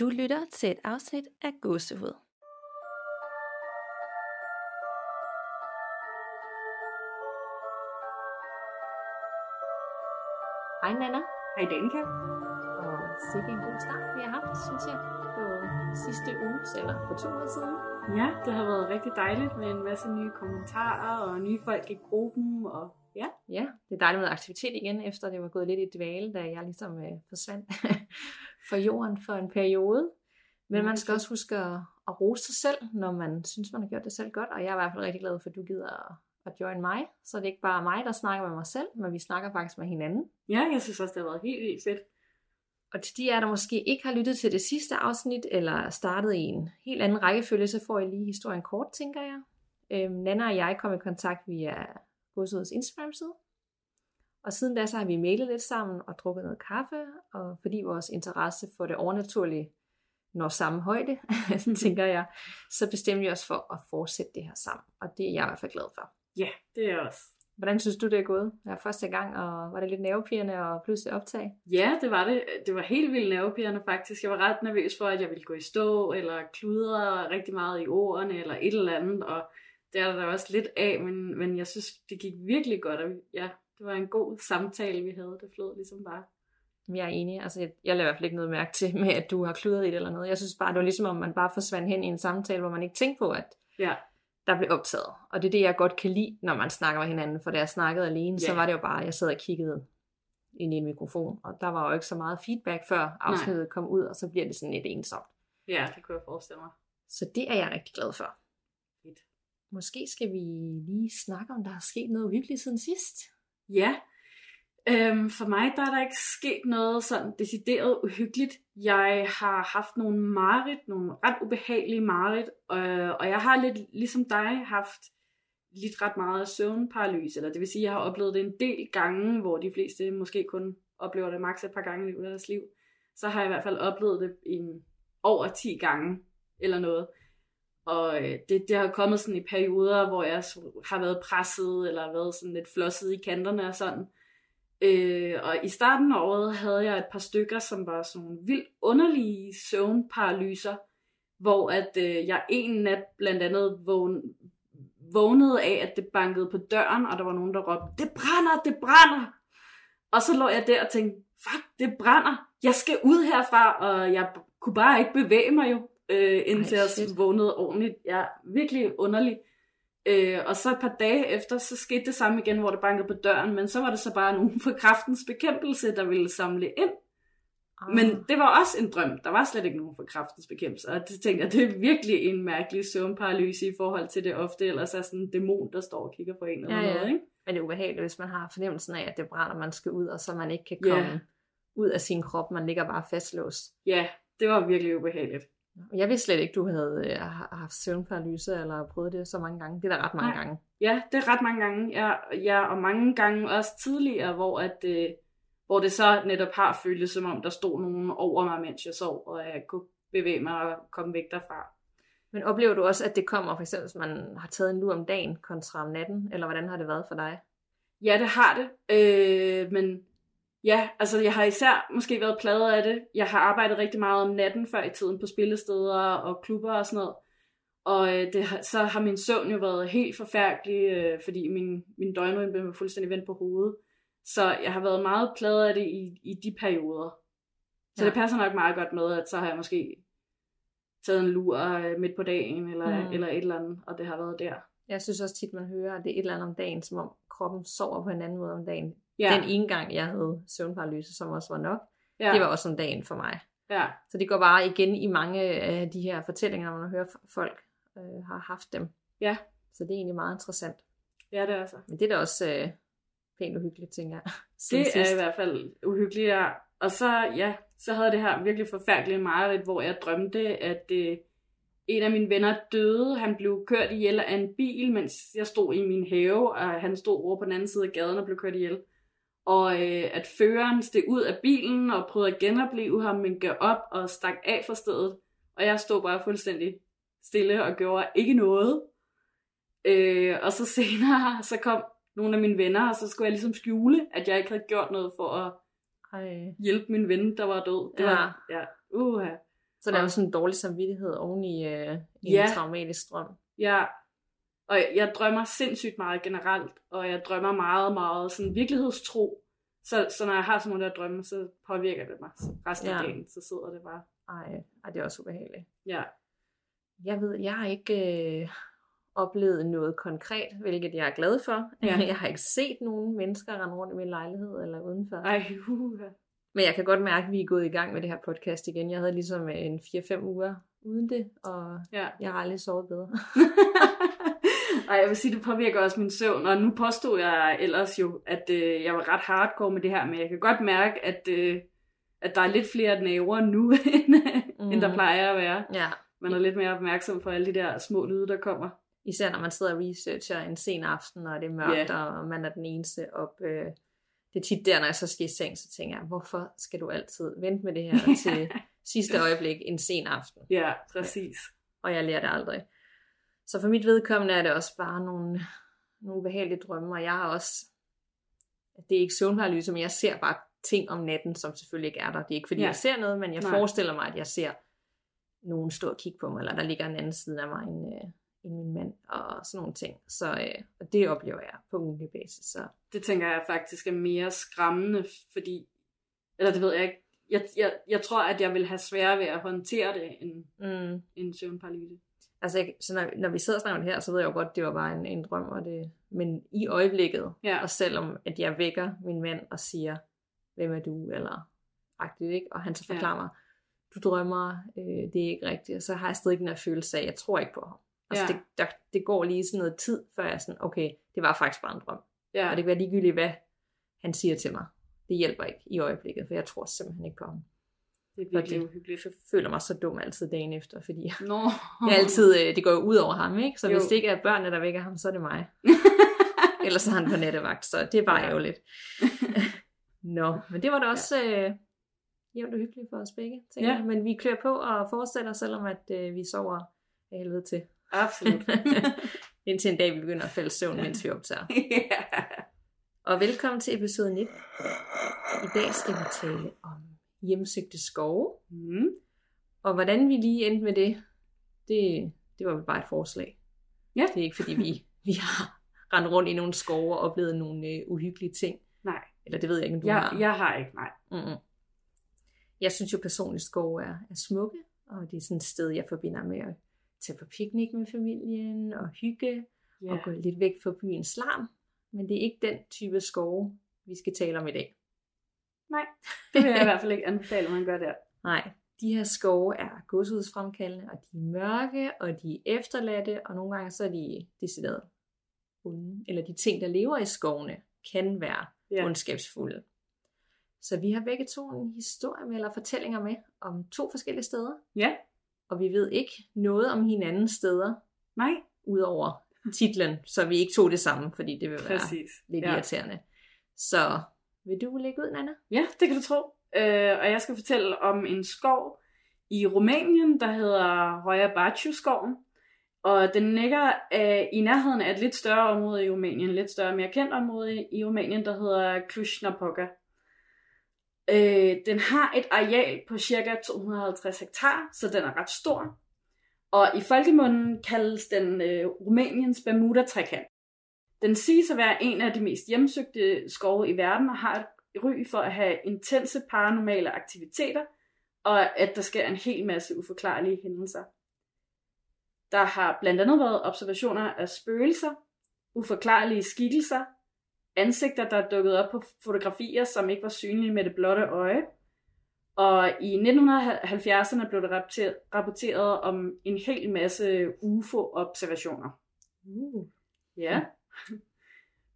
Du lytter til et afsnit af Gåsehud. Hej Nanna. Hej Danka. Og sikke en god start, vi har haft, synes jeg, på sidste uge, eller på 2 uger siden. Ja, det har været rigtig dejligt med en masse nye kommentarer og nye folk i gruppen. Og ja, det er dejligt med aktivitet igen, efter det var gået lidt i dvale, da jeg ligesom forsvandt fra jorden for en periode. Men man skal også huske at rose sig selv, når man synes, man har gjort det selv godt. Og jeg er i hvert fald rigtig glad for, at du gider at join mig. Så det er ikke bare mig, der snakker med mig selv, men vi snakker faktisk med hinanden. Ja, jeg synes også, det har været helt vildt fedt. Og til de af jer, der måske ikke har lyttet til det sidste afsnit, eller startet i en helt anden rækkefølge, så får I lige historien kort, tænker jeg. Nanna og jeg kom i kontakt via Gåsehuds Instagram-side. Og siden da så har vi mailet lidt sammen og drukket noget kaffe, og fordi vores interesse for det overnaturlige når samme højde, tænker jeg, så bestemte vi os for at fortsætte det her sammen. Og det er jeg i hvert fald glad for. Ja, det er jeg også. Hvordan synes du, det er gået? Jeg var første gang, og var det lidt nervepirrende og pludselig optag? Ja, det var det. Det var helt vildt nervepirrende faktisk. Jeg var ret nervøs for, at jeg ville gå i stå, eller kludre rigtig meget i ordene, eller et eller andet, og det er der også lidt af, men jeg synes, det gik virkelig godt, og ja, det var en god samtale, vi havde. Det flød ligesom bare. Jeg er enig. Altså, jeg lader i hvert fald ikke noget mærke til med, at du har kludret i det eller noget. Jeg synes bare, det var ligesom, om man bare forsvandt hen i en samtale, hvor man ikke tænkte på, at der blev optaget. Og det er det, jeg godt kan lide, når man snakker med hinanden. For da jeg snakkede alene, så var det jo bare, at jeg sad og kiggede ind i en mikrofon. Og der var jo ikke så meget feedback, før afsnittet kom ud, og så bliver det sådan lidt ensomt. Ja, det kunne jeg forestille mig. Så det er jeg rigtig glad for. Måske skal vi lige snakke om, der er sket noget uhyggeligt siden sidst. Ja, for mig der er der ikke sket noget sådan decideret uhyggeligt. Jeg har haft nogle mareridt, nogle ret ubehagelige mareridt, og jeg har lidt ligesom dig haft lidt ret meget søvnparalyse, eller det vil sige, jeg har oplevet det en del gange, hvor de fleste måske kun oplever det maks et par gange i deres liv. Så har jeg i hvert fald oplevet det over 10 gange eller noget. Og det har kommet sådan i perioder, hvor jeg har været presset, eller været sådan lidt flosset i kanterne og sådan. Og i starten af året havde jeg et par stykker, som var sådan nogle vildt underlige søvnparalyser, hvor at jeg en nat blandt andet vågnede af, at det bankede på døren, og der var nogen, der råbte, det brænder, det brænder! Og så lå jeg der og tænkte, fuck, det brænder, jeg skal ud herfra, og jeg kunne bare ikke bevæge mig jo. Indtil jeg vågnede ordentligt. Ja, virkelig underligt. Og så et par dage efter, så skete det samme igen, hvor det bankede på døren, men så var det så bare nogen fra Kræftens Bekæmpelse, der ville samle ind. Men det var også en drøm. Der var slet ikke nogen fra Kræftens Bekæmpelse, og det tænkte jeg, det er virkelig en mærkelig søvnparalyse i forhold til det ofte, ellers er sådan en dæmon, der står og kigger på en eller noget, ikke? Men det er ubehageligt, hvis man har fornemmelsen af, at det brænder, man skal ud, og så man ikke kan komme ud af sin krop, man ligger bare fastlåst. Ja, det var virkelig ubehageligt. Jeg vidste slet ikke, du havde haft søvnparalyse eller prøvet det så mange gange. Det er da ret mange gange. Ja, det er ret mange gange. Ja, og mange gange også tidligere, hvor det så netop har føltes, som om der stod nogen over mig, mens jeg sov, og jeg kunne bevæge mig og komme væk derfra. Men oplever du også, at det kommer, for eksempel, hvis man har taget en lur om dagen kontra om natten, eller hvordan har det været for dig? Ja, det har det. Men ja, altså jeg har især måske været plaget af det. Jeg har arbejdet rigtig meget om natten før i tiden på spillesteder og klubber og sådan noget. Og så har min søvn jo været helt forfærdelig, fordi min døgnrytme blev fuldstændig vendt på hovedet. Så jeg har været meget plaget af det i de perioder. Så det passer nok meget godt med, at så har jeg måske taget en lur midt på dagen eller et eller andet, og det har været der. Jeg synes også tit, man hører, at det er et eller andet om dagen, som om kroppen sover på en anden måde om dagen. Ja. Den ene gang, jeg havde søvnparalyse, som også var nok, det var også en dagen for mig. Ja. Så det går bare igen i mange af de her fortællinger, når man hører folk har haft dem. Ja. Så det er egentlig meget interessant. Ja, det er så. Men det er da også pænt uhyggeligt, tænker jeg. Det er i hvert fald uhyggeligt, ja. Og så havde det her virkelig forfærdeligt mareridt, hvor jeg drømte, at en af mine venner døde. Han blev kørt ihjel af en bil, mens jeg stod i min have, og han stod over på den anden side af gaden og blev kørt ihjel. Og at føreren steg ud af bilen og prøvede at genopleve ham, men gav op og stak af fra stedet. Og jeg stod bare fuldstændig stille og gjorde ikke noget. Og så senere, så kom nogle af mine venner, og så skulle jeg ligesom skjule, at jeg ikke havde gjort noget for at hjælpe min ven, der var død. Det var, Så der er jo sådan en dårlig samvittighed oven i en traumatisk drøm. Ja, og jeg drømmer sindssygt meget generelt, og jeg drømmer meget, meget sådan virkelighedstro. Så når jeg har sådan nogle der drømme, så påvirker det mig resten af dagen, så sidder det bare. Ej, det er også ubehageligt. Ja. Jeg har ikke oplevet noget konkret, hvilket jeg er glad for. Ja. Jeg har ikke set nogen mennesker rende rundt i min lejlighed eller udenfor. Men jeg kan godt mærke, at vi er gået i gang med det her podcast igen. Jeg havde ligesom en 4-5 uger uden det, og jeg har aldrig sovet bedre. Ej, jeg vil sige, det påvirker også min søvn, og nu påstod jeg ellers jo, at jeg var ret hardcore med det her, men jeg kan godt mærke, at der er lidt flere næver nu, end der plejer at være. Ja. Man er lidt mere opmærksom på alle de der små lyde, der kommer. Især når man sidder og researcher en sen aften, og det er mørkt, og man er den eneste op. Det er tit der, når jeg så skal i seng, så tænker jeg, hvorfor skal du altid vente med det her til sidste øjeblik en sen aften? Ja, præcis. Ja. Og jeg lærer det aldrig. Så for mit vedkommende er det også bare nogle ubehagelige drømme, og jeg har også, det er ikke søvnparalyse, men jeg ser bare ting om natten, som selvfølgelig ikke er der. Det er ikke fordi, jeg ser noget, men jeg forestiller mig, at jeg ser nogen stå og kigge på mig, eller der ligger en anden side af mig end min mand, og sådan nogle ting. Så det oplever jeg på ugentlig basis. Så. Det tænker jeg faktisk er mere skræmmende, fordi, eller det ved jeg ikke, jeg tror, at jeg vil have sværere ved at håndtere det, end søvnparalyse. Altså, så når vi sidder og snakker her, så ved jeg jo godt, at det var bare en drøm, og det, men i øjeblikket, og selvom at jeg vækker min mand og siger, hvem er du, eller agtigt, ikke? Og han så forklarer mig, du drømmer, det er ikke rigtigt, og så har jeg stadig den her følelse af, jeg tror ikke på ham. Altså, det går lige sådan noget tid, før jeg er sådan, okay, det var faktisk bare en drøm. Ja. Og det kan være ligegyldigt, hvad han siger til mig. Det hjælper ikke i øjeblikket, for jeg tror simpelthen ikke på ham. Det er virkelig uhyggeligt. Jeg føler mig så dum altid dagen efter, fordi jeg altid, det går jo ud over ham, ikke? Så hvis det ikke er børnene, der vækker ham, så er det mig. Ellers er han på nattevagt, så det er bare ærgerligt. Nå, men det var da også jævnt uhyggeligt for os begge, tænker jeg. Men vi klør på og fortsætter, selvom at, vi sover af helvede til. Absolut. Indtil en dag, vi begynder at fælde søvn, mens vi optager. Og velkommen til episode 19. I dag skal vi tale om hjemsøgte skove. Og hvordan vi lige endte med det var bare et forslag. Ja. Det er ikke fordi, vi har rendt rundt i nogle skove og oplevet nogle uhyggelige ting. Nej. Eller det ved jeg ikke, om du har. Jeg har ikke, nej. Jeg synes jo personligt, skove er smukke, og det er sådan et sted, jeg forbinder med at tage på piknik med familien og hygge og gå lidt væk fra byens larm. Men det er ikke den type skove, vi skal tale om i dag. Nej, det vil jeg i hvert fald ikke anbefale, man gør der. Nej, de her skove er gåsehudsfremkaldende, og de er mørke, og de er efterladte, og nogle gange så er de decideret onde. Eller de ting, der lever i skovene, kan være ondskabsfulde. Så vi har begge to en historie med, eller fortællinger med, om to forskellige steder. Ja. Og vi ved ikke noget om hinandens steder. Nej. Udover titlen, så vi ikke tog det samme, fordi det vil være lidt irriterende. Så vil du lægge ud, Nanna? Ja, det kan du tro. Og jeg skal fortælle om en skov i Rumænien, der hedder Hoia Baciu-skoven. Og den ligger i nærheden af et lidt større område i Rumænien, et lidt større, mere kendt område i Rumænien, der hedder Cluj-Napoca. Den har et areal på ca. 250 hektar, så den er ret stor. Og i folkemunden kaldes den Rumæniens Bermuda-trekant. Den siges at være en af de mest hjemsøgte skove i verden, og har et ry for at have intense paranormale aktiviteter, og at der sker en hel masse uforklarlige hændelser. Der har blandt andet været observationer af spøgelser, uforklarlige skikkelser, ansigter, der dukkede op på fotografier, som ikke var synlige med det blotte øje. Og i 1970'erne blev der rapporteret om en hel masse UFO-observationer. Ja.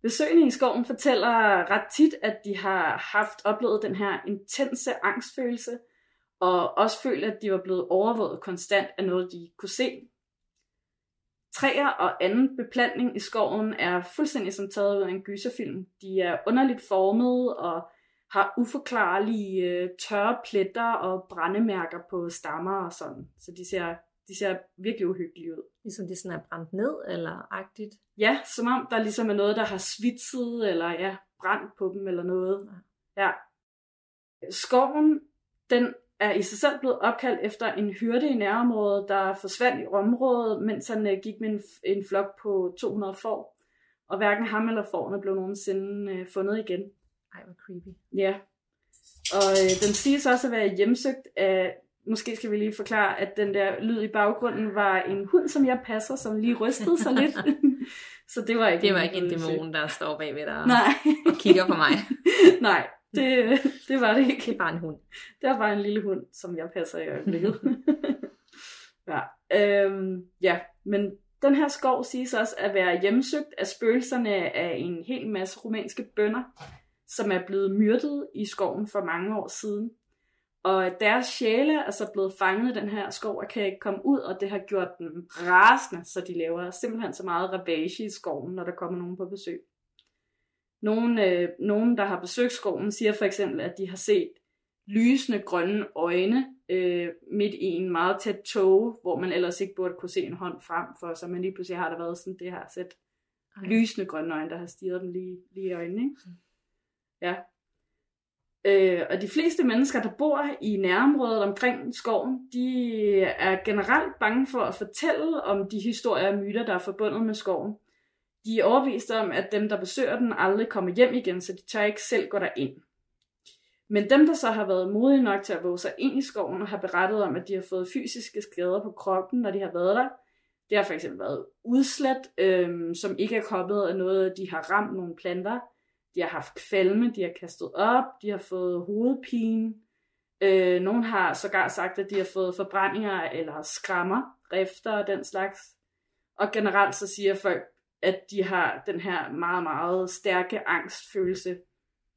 Besøgende i skoven fortæller ret tit, at de har oplevet den her intense angstfølelse, og også følt, at de var blevet overvåget konstant af noget, de kunne se. Træer og anden beplantning i skoven er fuldstændig som taget ud af en gyserfilm. De er underligt formede og har uforklarlige tørre pletter og brændemærker på stammer og sådan. Så de ser virkelig uhyggelige ud. Ligesom det sådan er brændt ned eller agtigt? Ja, som om der ligesom er noget, der har svitset eller brændt på dem eller noget. Ja. Skoven, den er i sig selv blevet opkaldt efter en hyrde i nærområdet, der forsvandt i området, mens han gik med en flok på 200 får. Og hverken ham eller fårene blev nogensinde fundet igen. Ej, hvor creepy. Ja. Og den siges også at være hjemsøgt af... Måske skal vi lige forklare, at den der lyd i baggrunden var en hund, som jeg passer, som lige rystede sig lidt. Så det var ikke en dæmon, der står bagved dig og kigger på mig. Nej, det var det ikke. Det var en hund. Det var bare en lille hund, som jeg passer i øjeblikket. Ja, men den her skov siges også at være hjemsøgt af spøgelserne af en hel masse rumænske bønder, som er blevet myrdet i skoven for mange år siden. Og deres sjæle er så blevet fanget i den her skov og kan ikke komme ud, og det har gjort dem rasende, så de laver simpelthen så meget ravage i skoven, når der kommer nogen på besøg. Nogen, der har besøgt skoven, siger for eksempel, at de har set lysende grønne øjne midt i en meget tæt tåge, hvor man ellers ikke burde kunne se en hånd frem for, så man lige pludselig har der været sådan det her sæt lysende grønne øjne, der har stirret dem lige i øjnene. Ikke? Ja. Og de fleste mennesker, der bor i nærområdet omkring skoven, de er generelt bange for at fortælle om de historier og myter, der er forbundet med skoven. De er overbevist om, at dem, der besøger den, aldrig kommer hjem igen, så de tør ikke selv gå derind. Men dem, der så har været modige nok til at våge sig ind i skoven og har berettet om, at de har fået fysiske skader på kroppen, når de har været der, det har fx været udslæt, som ikke er kommet af noget, de har ramt nogle planter. De har haft kvalme, de har kastet op, de har fået hovedpine. Nogen har sågar sagt, at de har fået forbrændinger eller skrammer, rifter og den slags. Og generelt så siger folk, at de har den her meget, meget stærke angstfølelse.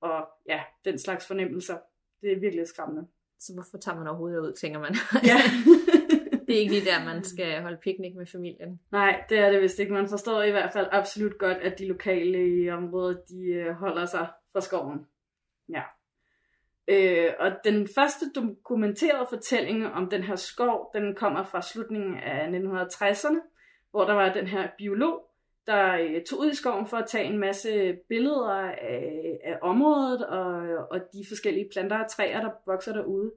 Og ja, den slags fornemmelser. Det er virkelig skræmmende. Så hvorfor tager man overhovedet ud, tænker man? Ja. Det er ikke lige der, man skal holde picnic med familien. Nej, det er det vist ikke. Man forstår i hvert fald absolut godt, at de lokale i området, de holder sig fra skoven. Ja. Og den første dokumenterede fortælling om den her skov, den kommer fra slutningen af 1960'erne, hvor der var den her biolog, der tog ud i skoven for at tage en masse billeder af området og de forskellige planter og træer, der vokser derude.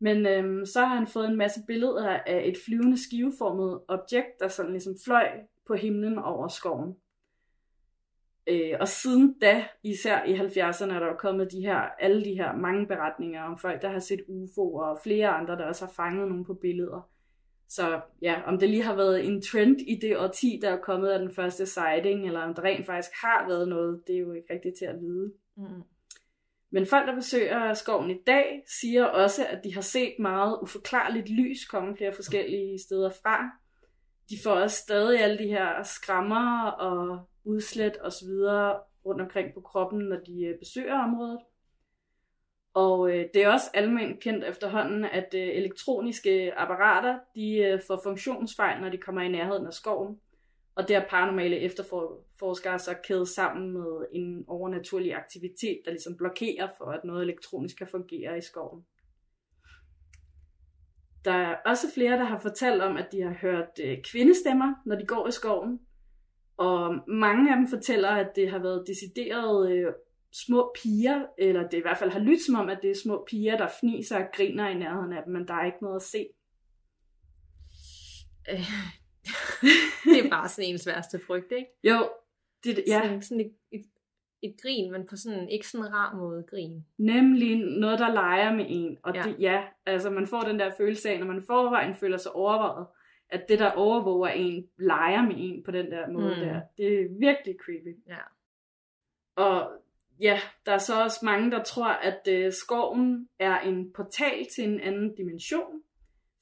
Men så har han fået en masse billeder af et flyvende skiveformet objekt, der sådan ligesom fløj på himlen over skoven. Og siden da, især i 70'erne, er der kommet alle de her mange beretninger om folk, der har set UFO'er og flere andre, der også har fanget nogen på billeder. Så ja, om det lige har været en trend i det årti, der er kommet af den første sighting, eller om det rent faktisk har været noget, det er jo ikke rigtigt til at vide. Mm. Men folk, der besøger skoven i dag, siger også, at de har set meget uforklarligt lys komme flere forskellige steder fra. De får også stadig alle de her skrammer og udslæt osv. rundt omkring på kroppen, når de besøger området. Og det er også almindeligt kendt efterhånden, at elektroniske apparater de får funktionsfejl, når de kommer i nærheden af skoven. Og det har paranormale efterforskere så kædet sammen med en overnaturlig aktivitet, der ligesom blokerer for, at noget elektronisk kan fungere i skoven. Der er også flere, der har fortalt om, at de har hørt kvindestemmer, når de går i skoven. Og mange af dem fortæller, at det har været deciderede små piger, eller det i hvert fald har lyttet som om, at det er små piger, der fniser og griner i nærheden af dem, men der er ikke noget at se. Det er bare sådan ens værste frygt, ikke? Jo. Det, ja. Sådan et grin, men på sådan ikke sådan en rar måde grin. Nemlig noget, der leger med en. Og ja. Altså man får den der følelse af, når man i forvejen føler sig overvejet, at det, der overvåger en, leger med en på den der måde der. Det er virkelig creepy. Ja. Og ja, der er så også mange, der tror, at skoven er en portal til en anden dimension.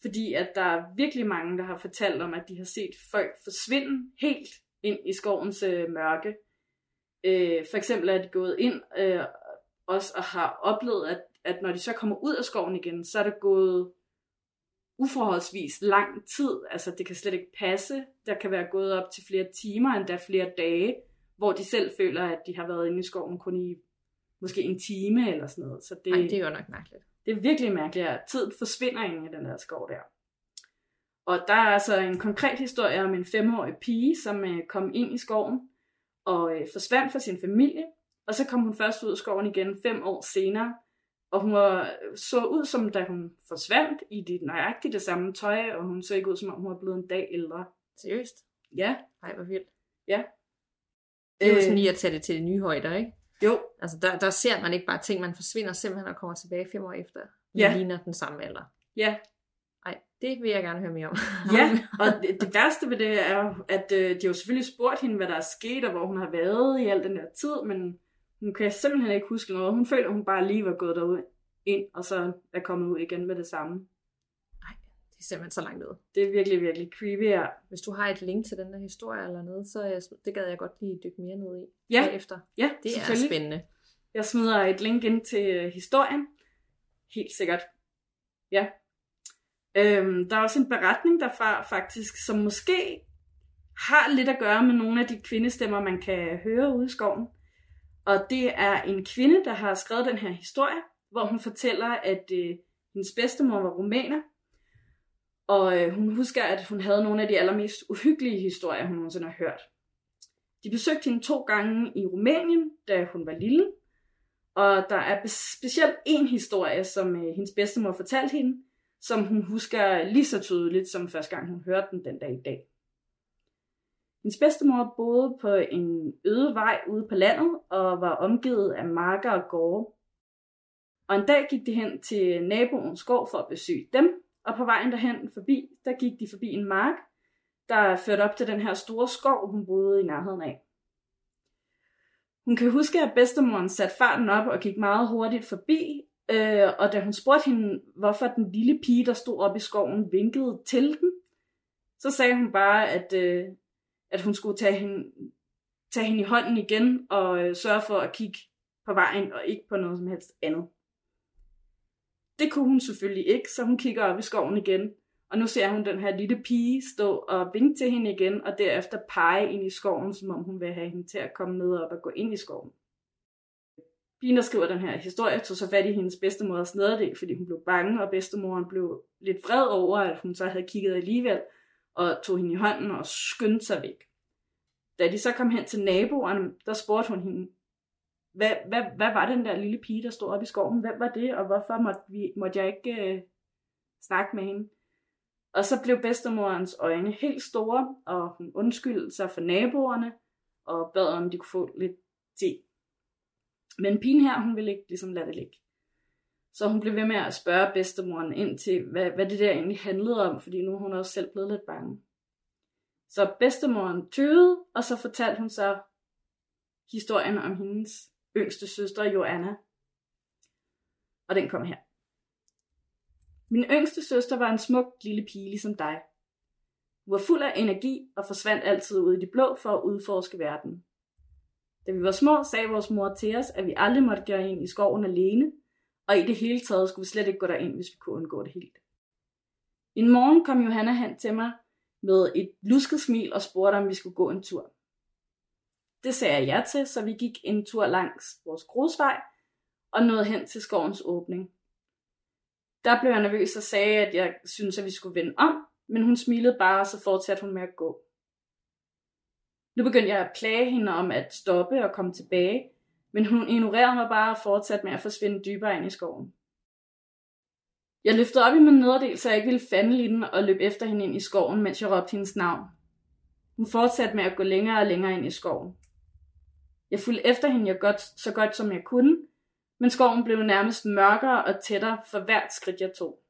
Fordi at der er virkelig mange, der har fortalt om, at de har set folk forsvinde helt ind i skovens mørke. For eksempel er de gået ind også og har oplevet, at når de så kommer ud af skoven igen, så er der gået uforholdsvis lang tid. Altså det kan slet ikke passe. Der kan være gået op til flere timer, endda flere dage, hvor de selv føler, at de har været inde i skoven kun i måske en time eller sådan noget. Så det er jo nok mærkeligt. Det er virkelig mærkeligt, at tiden forsvinder ind i den der skov der. Og der er altså en konkret historie om en 5-årig pige, som kom ind i skoven og forsvandt fra sin familie. Og så kom hun først ud af skoven igen 5 år senere, Og hun så ud som, da hun forsvandt i det nøjagtigt det samme tøj, og hun så ikke ud som om, hun var blevet en dag ældre. Seriøst? Ja. Nej, hvor vildt. Ja. Det er jo sådan lige at tage det til de nye højder, ikke? Jo. Altså der ser man ikke bare ting, man forsvinder simpelthen og kommer tilbage 5 år efter. Ja. Man ligner den samme alder. Ja. Nej, det vil jeg gerne høre mere om. Ja, og det værste ved det er, at de jo selvfølgelig spurgt hende, hvad der er sket, og hvor hun har været i al den her tid, men hun kan simpelthen ikke huske noget. Hun føler, at hun bare lige var gået derud ind, og så er kommet ud igen med det samme. Nej, det er simpelthen så langt ud. Det er virkelig, virkelig creepy. Ja. Hvis du har et link til den der historie eller noget, så det gad jeg godt lige dykke mere ned i. Ja, efter. Ja, det er spændende. Jeg smider et link ind til historien. Helt sikkert. Ja. Der er også en beretning derfra faktisk, som måske har lidt at gøre med nogle af de kvindestemmer, man kan høre ude i skoven. Og det er en kvinde, der har skrevet den her historie, hvor hun fortæller, at hendes bedstemor var rumæner. Og hun husker, at hun havde nogle af de allermest uhyggelige historier, hun nogensinde har hørt. De besøgte hende 2 gange i Rumænien, da hun var lille. Og der er specielt en historie, som hendes bedstemor fortalte hende, som hun husker lige så tydeligt, som første gang hun hørte den dag i dag. Hendes bedstemor boede på en øde vej ude på landet, og var omgivet af marker og gårde. Og en dag gik de hen til naboens gård for at besøge dem, og på vejen derhen forbi, der gik de forbi en mark, der førte op til den her store skov, hun boede i nærheden af. Hun kan huske, at bedstemoren satte farten op og gik meget hurtigt forbi, og da hun spurgte hende, hvorfor den lille pige, der stod oppe i skoven, vinkede til den, så sagde hun bare, at hun skulle tage hende i hånden igen og sørge for at kigge på vejen og ikke på noget som helst andet. Det kunne hun selvfølgelig ikke, så hun kigger op i skoven igen, og nu ser hun den her lille pige stå og vinke til hende igen, og derefter pege ind i skoven, som om hun vil have hende til at komme med op og gå ind i skoven. Pigen, der skriver den her historie, tog så fat i hendes bedstemors nederdel, fordi hun blev bange, og bedstemoren blev lidt vred over, at hun så havde kigget alligevel, og tog hende i hånden og skyndte sig væk. Da de så kom hen til naboerne, der spurgte hun hende, hvad var den der lille pige, der stod oppe i skoven? Hvem var det, og hvorfor måtte jeg ikke snakke med hende? Og så blev bedstemorens øjne helt store, og hun undskyldte sig for naboerne, og bad om, de kunne få lidt te. Men pigen her, hun ville ikke ligesom lade det ligge. Så hun blev ved med at spørge bedstemoren ind til, hvad det der egentlig handlede om, fordi nu er hun også selv blevet lidt bange. Så bedstemoren tøvede, og så fortalte hun så historien om hendes yngste søster, Joanna. Og den kom her. Min yngste søster var en smuk lille pige ligesom dig. Hun var fuld af energi og forsvandt altid ud i det blå for at udforske verden. Da vi var små, sagde vores mor til os, at vi aldrig måtte gøre ind i skoven alene, og i det hele taget skulle vi slet ikke gå derind, hvis vi kunne undgå det helt. En morgen kom Johanna hen til mig med et lusket smil og spurgte, om vi skulle gå en tur. Det sagde jeg ja til, så vi gik en tur langs vores grusvej og nåede hen til skovens åbning. Der blev jeg nervøs og sagde, at jeg syntes, at vi skulle vende om, men hun smilede bare, og så fortsatte hun med at gå. Nu begyndte jeg at plage hende om at stoppe og komme tilbage, men hun ignorerede mig bare og fortsatte med at forsvinde dybere ind i skoven. Jeg løftede op i min nederdel, så jeg ikke ville fandme i den og løb efter hende ind i skoven, mens jeg råbte hendes navn. Hun fortsatte med at gå længere og længere ind i skoven. Jeg fulgte efter hende så godt som jeg kunne, men skoven blev nærmest mørkere og tættere for hvert skridt jeg tog.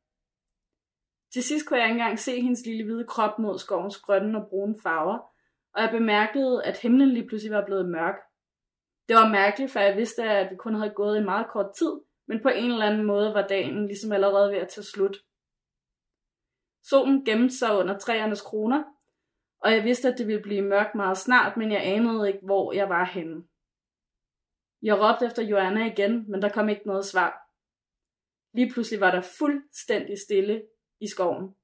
Til sidst kunne jeg ikke engang se hendes lille hvide krop mod skovens grønne og brune farver, og jeg bemærkede, at himlen lige pludselig var blevet mørk. Det var mærkeligt, for jeg vidste, at vi kun havde gået i meget kort tid, men på en eller anden måde var dagen ligesom allerede ved at tage slut. Solen gemte sig under træernes kroner, og jeg vidste, at det ville blive mørkt meget snart, men jeg anede ikke, hvor jeg var henne. Jeg råbte efter Joanna igen, men der kom ikke noget svar. Lige pludselig var der fuldstændig stille i skoven.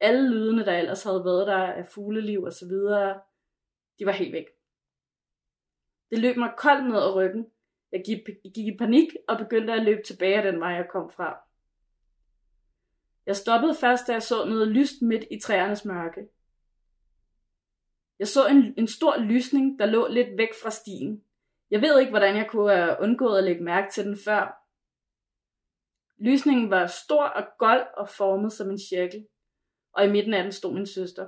Alle lydene, der ellers havde været der af fugleliv osv., de var helt væk. Det løb mig koldt ned ad ryggen. Jeg gik i panik og begyndte at løbe tilbage af den vej, jeg kom fra. Jeg stoppede først, da jeg så noget lyst midt i træernes mørke. Jeg så en stor lysning, der lå lidt væk fra stien. Jeg ved ikke, hvordan jeg kunne have undgået at lægge mærke til den før. Lysningen var stor og gold og formet som en cirkel, og i midten af den stod min søster.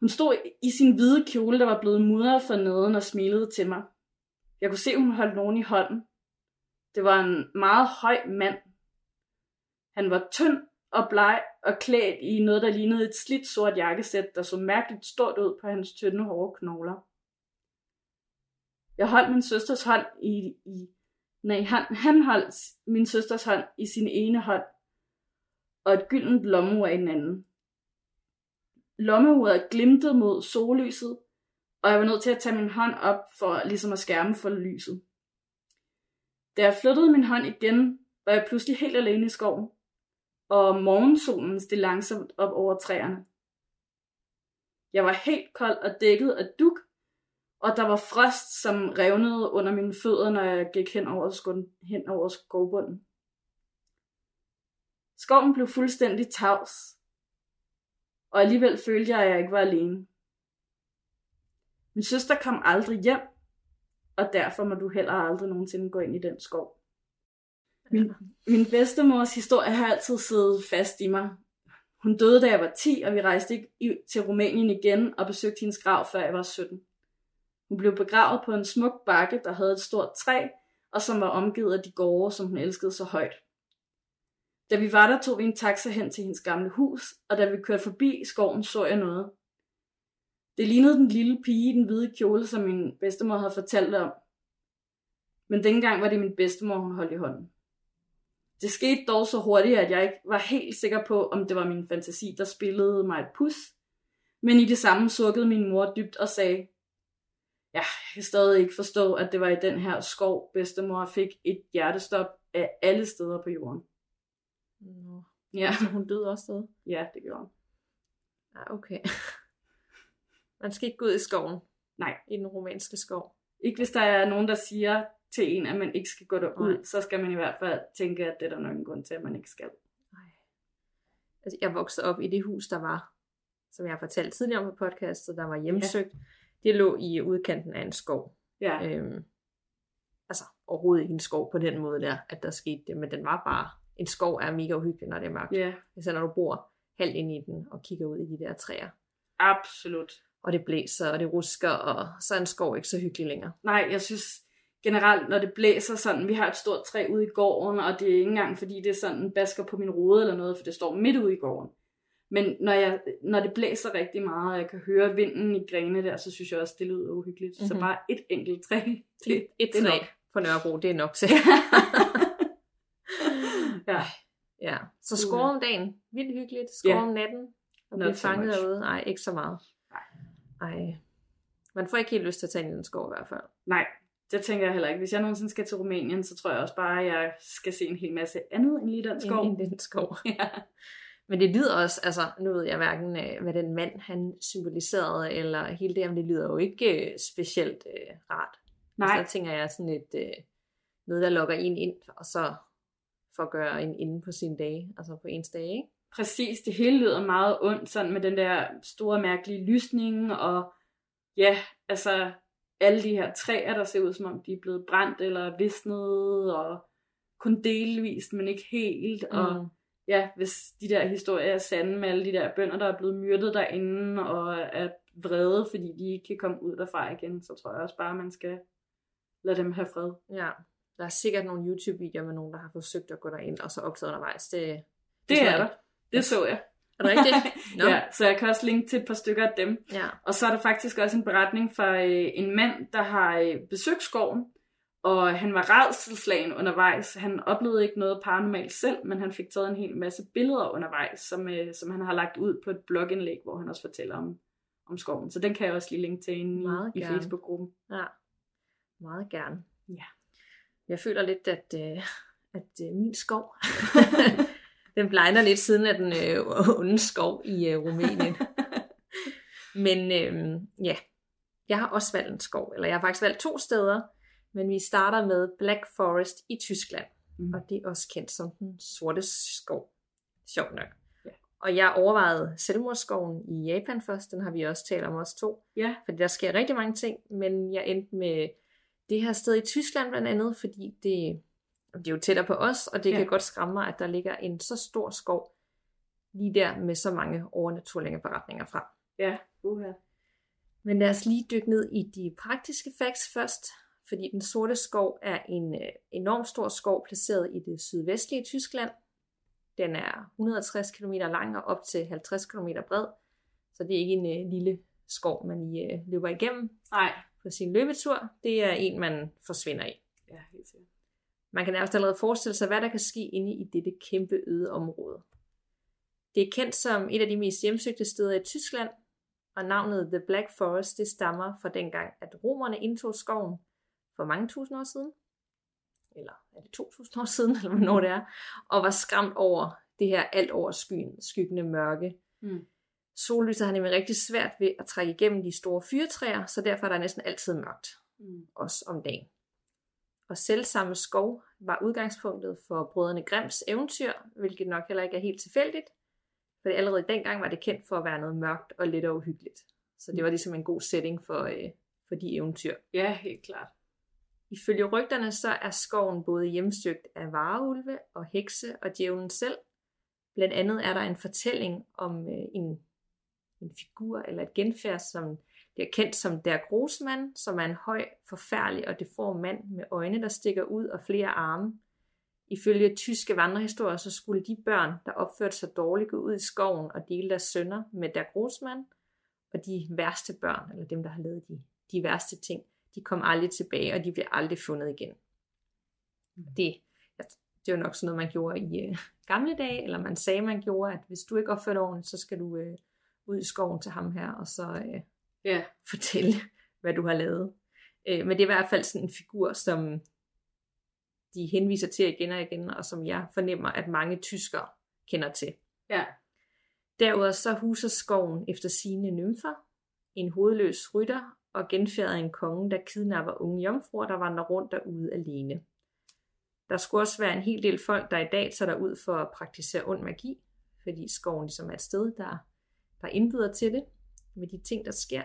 Hun stod i sin hvide kjole, der var blevet mudret for neden og smilede til mig. Jeg kunne se, hun holdt nogen i hånden. Det var en meget høj mand. Han var tynd og bleg og klædt i noget, der lignede et slidt sort jakkesæt, der så mærkeligt stort ud på hans tynde, hårde knogler. Jeg holdt min søsters hånd han holdt min søsters hånd i sin ene hånd, og et gyldent lommeur i den anden. Lommeuret glimtede mod sollyset, og jeg var nødt til at tage min hånd op for ligesom at skærme for lyset. Da jeg flyttede min hånd igen, var jeg pludselig helt alene i skoven, og morgensolen steg langsomt op over træerne. Jeg var helt kold og dækket af dug, og der var frost, som revnede under mine fødder, når jeg gik hen over skovbunden. Skoven blev fuldstændig tavs, og alligevel følte jeg, at jeg ikke var alene. Min søster kom aldrig hjem, og derfor må du heller aldrig nogensinde gå ind i den skov. Min bedstemors historie har altid siddet fast i mig. Hun døde, da jeg var 10, og vi rejste ikke til Rumænien igen og besøgte hendes grav, før jeg var 17. Hun blev begravet på en smuk bakke, der havde et stort træ, og som var omgivet af de gårde, som hun elskede så højt. Da vi var der, tog vi en taxa hen til hendes gamle hus, og da vi kørte forbi skoven, så jeg noget. Det lignede den lille pige i den hvide kjole, som min bedstemor havde fortalt om. Men dengang var det min bedstemor, hun holdt i hånden. Det skete dog så hurtigt, at jeg ikke var helt sikker på, om det var min fantasi, der spillede mig et pus. Men i det samme sukkede min mor dybt og sagde, ja, jeg kan stadig ikke forstå, at det var i den her skov, bedstemor fik et hjertestop af alle steder på jorden. Nå, ja. Så hun døde også stadig? Ja, det gjorde hun. Ah, okay. Man skal ikke gå ud i skoven. Nej. I den romanske skov. Ikke hvis der er nogen, der siger til en, at man ikke skal gå derud, så skal man i hvert fald tænke, at det er der nogen grund til, at man ikke skal. Nej. Altså, jeg voksede op i det hus, der var, som jeg har fortalt tidligere om på podcastet, der var hjemsøgt. Ja. Det lå i udkanten af en skov. Ja. Altså overhovedet ikke en skov på den måde der, at der skete det, men den var bare, en skov er mega uhyggelig, når det er mørkt. Ja. Især når du bor halvt ind i den og kigger ud i de der træer. Absolut. Og det blæser, og det rusker, og så er en skov ikke så hyggelig længere. Nej, jeg synes generelt, når det blæser sådan, vi har et stort træ ude i gården, og det er ikke engang, fordi det sådan basker på min rode eller noget, for det står midt ude i gården. Men når det blæser rigtig meget, og jeg kan høre vinden i grene der, så synes jeg også, det lyder uhyggeligt. Mm-hmm. Så bare et enkelt træ. Et træ nok. På Nørrebro, det er nok til. Ja. Ja. Så skov om dagen, vildt hyggeligt. Skov om natten, og blive fanget derude. Nej, ikke så meget. Nej. Man får ikke helt lyst til at tage ind i den skov i hvert fald. Nej, det tænker jeg heller ikke. Hvis jeg nogensinde skal til Rumænien, så tror jeg også bare, at jeg skal se en hel masse andet end lige den skov. End den skov. Ja. Men det lyder også, altså nu ved jeg hverken, hvad den mand han symboliserede, eller hele det, men det lyder jo ikke specielt rart. Nej. Og så tænker jeg sådan et noget, der lukker en ind, og så får gøre en inde på sine dage, altså på ens dage, ikke? Præcis, det hele lyder meget ondt, sådan med den der store mærkelige lysning, og ja, altså alle de her træer, der ser ud som om de er blevet brændt, eller visnet, og kun delvist, men ikke helt, og ja, hvis de der historier er sande med alle de der bønder, der er blevet myrdet derinde, og er vrede, fordi de ikke kan komme ud derfra igen, så tror jeg også bare, man skal lade dem have fred. Ja, der er sikkert nogle YouTube-videoer med nogen, der har forsøgt at gå derind, og så optaget undervejs. Det er der. Det så jeg. Er det rigtigt? No. Ja, så jeg kan også linke til et par stykker af dem. Ja. Og så er der faktisk også en beretning fra en mand, der har besøgt skoven, og han var rædselsslagen undervejs. Han oplevede ikke noget paranormalt selv, men han fik taget en hel masse billeder undervejs, som han har lagt ud på et blogindlæg, hvor han også fortæller om skoven. Så den kan jeg også lige linke til inde i Facebook-gruppen. Ja, meget gerne. Ja. Jeg føler lidt, at min skov, den blegner lidt siden af den onde skov i Rumænien. Men ja, jeg har også valgt en skov, eller jeg har faktisk valgt 2 steder. Men vi starter med Black Forest i Tyskland, og det er også kendt som den sorte skov. Sjovt nok. Ja. Og jeg overvejede selvmordsskoven i Japan først, den har vi også talt om os 2. Ja. Fordi der sker rigtig mange ting, men jeg endte med det her sted i Tyskland blandt andet, fordi det de er jo tættere på os, og det kan godt skræmme mig, at der ligger en så stor skov lige der med så mange overnaturlige beretninger fra. Ja, uha. Men lad os lige dykke ned i de praktiske facts først, fordi den sorte skov er en enormt stor skov placeret i det sydvestlige Tyskland. Den er 160 km lang og op til 50 km bred, så det er ikke en lille skov, man lige løber igennem. Nej. På sin løbetur. Det er en, man forsvinder i. Ja, helt sikkert. Man kan nærmest allerede forestille sig, hvad der kan ske inde i dette kæmpe øde område. Det er kendt som et af de mest hjemsøgte steder i Tyskland, og navnet The Black Forest, det stammer fra dengang, at romerne indtog skoven for mange tusind år siden, eller er det 2000 år siden, eller hvornår det er, og var skræmt over det her alt over skyggende mørke. Mm. Sollyset har nemlig rigtig svært ved at trække igennem de store fyrtræer, så derfor er der næsten altid mørkt, også om dagen. Og selvsamme skov var udgangspunktet for brødrene Grimms eventyr, hvilket nok heller ikke er helt tilfældigt, for allerede dengang var det kendt for at være noget mørkt og lidt og uhyggeligt. Så det var ligesom en god setting for de eventyr. Ja, helt klart. Ifølge rygterne så er skoven både hjemsøgt af varulve og hekse og djævlen selv. Blandt andet er der en fortælling om en figur eller et genfærd, som bliver kendt som Der Großmann, som er en høj, forfærdelig og deform mand med øjne, der stikker ud og flere arme. Ifølge tyske vandrehistorier, så skulle de børn, der opførte sig dårligt, gå ud i skoven og dele deres synder med Der Großmann. Og de værste børn, eller dem, der har lavet de værste ting, de kom aldrig tilbage, og de bliver aldrig fundet igen. Det var nok sådan noget, man gjorde i gamle dage, eller man sagde, man gjorde, at hvis du ikke opfører ordentligt, så skal du ud i skoven til ham her, og så fortælle, hvad du har lavet. Men det er i hvert fald sådan en figur, som de henviser til igen og igen, og som jeg fornemmer, at mange tyskere kender til. Ja. Derudover så huser skoven efter sine nymfer, en hovedløs rytter og genfærdet en konge, der kidnapper unge jomfruer, der vandrer rundt derude alene. Der skulle også være en hel del folk, der i dag tager derud for at praktisere ond magi, fordi skoven ligesom er et sted, der indbyder til det, med de ting, der sker.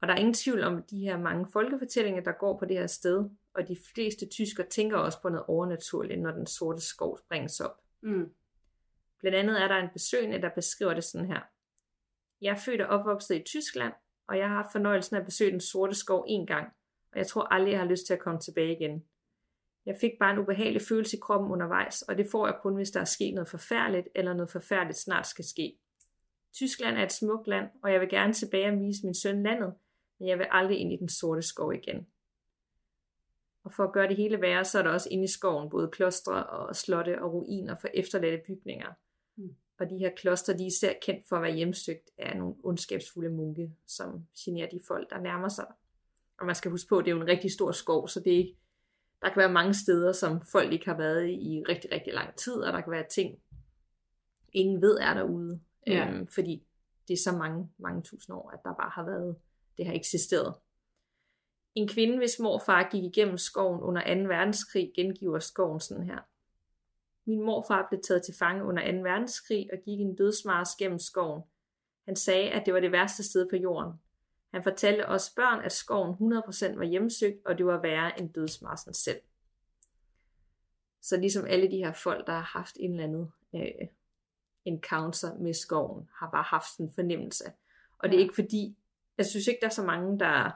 Og der er ingen tvivl om de her mange folkefortællinger, der går på det her sted, og de fleste tyskere tænker også på noget overnaturligt, når den sorte skov springes op. Mm. Blandt andet er der en besøgende, der beskriver det sådan her. Jeg er født og opvokset i Tyskland, og jeg har haft fornøjelsen af at besøge den sorte skov en gang, og jeg tror aldrig, jeg har lyst til at komme tilbage igen. Jeg fik bare en ubehagelig følelse i kroppen undervejs, og det får jeg kun, hvis der er sket noget forfærdeligt, eller noget forfærdeligt snart skal ske. Tyskland er et smukt land, og jeg vil gerne tilbage og vise min søn landet, men jeg vil aldrig ind i den sorte skov igen. Og for at gøre det hele værre, så er der også inde i skoven både klostre og slotte og ruiner for efterladte bygninger. Mm. Og de her klostre, de er især kendt for at være hjemsøgt af nogle ondskabsfulde munke, som generer de folk, der nærmer sig. Og man skal huske på, at det er jo en rigtig stor skov, så det er ikke... Der kan være mange steder, som folk ikke har været i rigtig, rigtig lang tid, og der kan være ting, ingen ved er derude. Ja. Fordi det er så mange, mange tusind år, at der bare har været, det har eksisteret. En kvinde, hvis morfar gik igennem skoven under 2. verdenskrig, gengiver skoven sådan her. Min morfar blev taget til fange under 2. verdenskrig og gik en dødsmarch gennem skoven. Han sagde, at det var det værste sted på jorden. Han fortalte os børn, at skoven 100% var hjemsøgt, og det var værre end dødsmarchen selv. Så ligesom alle de her folk, der har haft en eller anden encounter med skoven, har bare haft en fornemmelse. Og det er ikke fordi, jeg synes ikke, der er så mange, der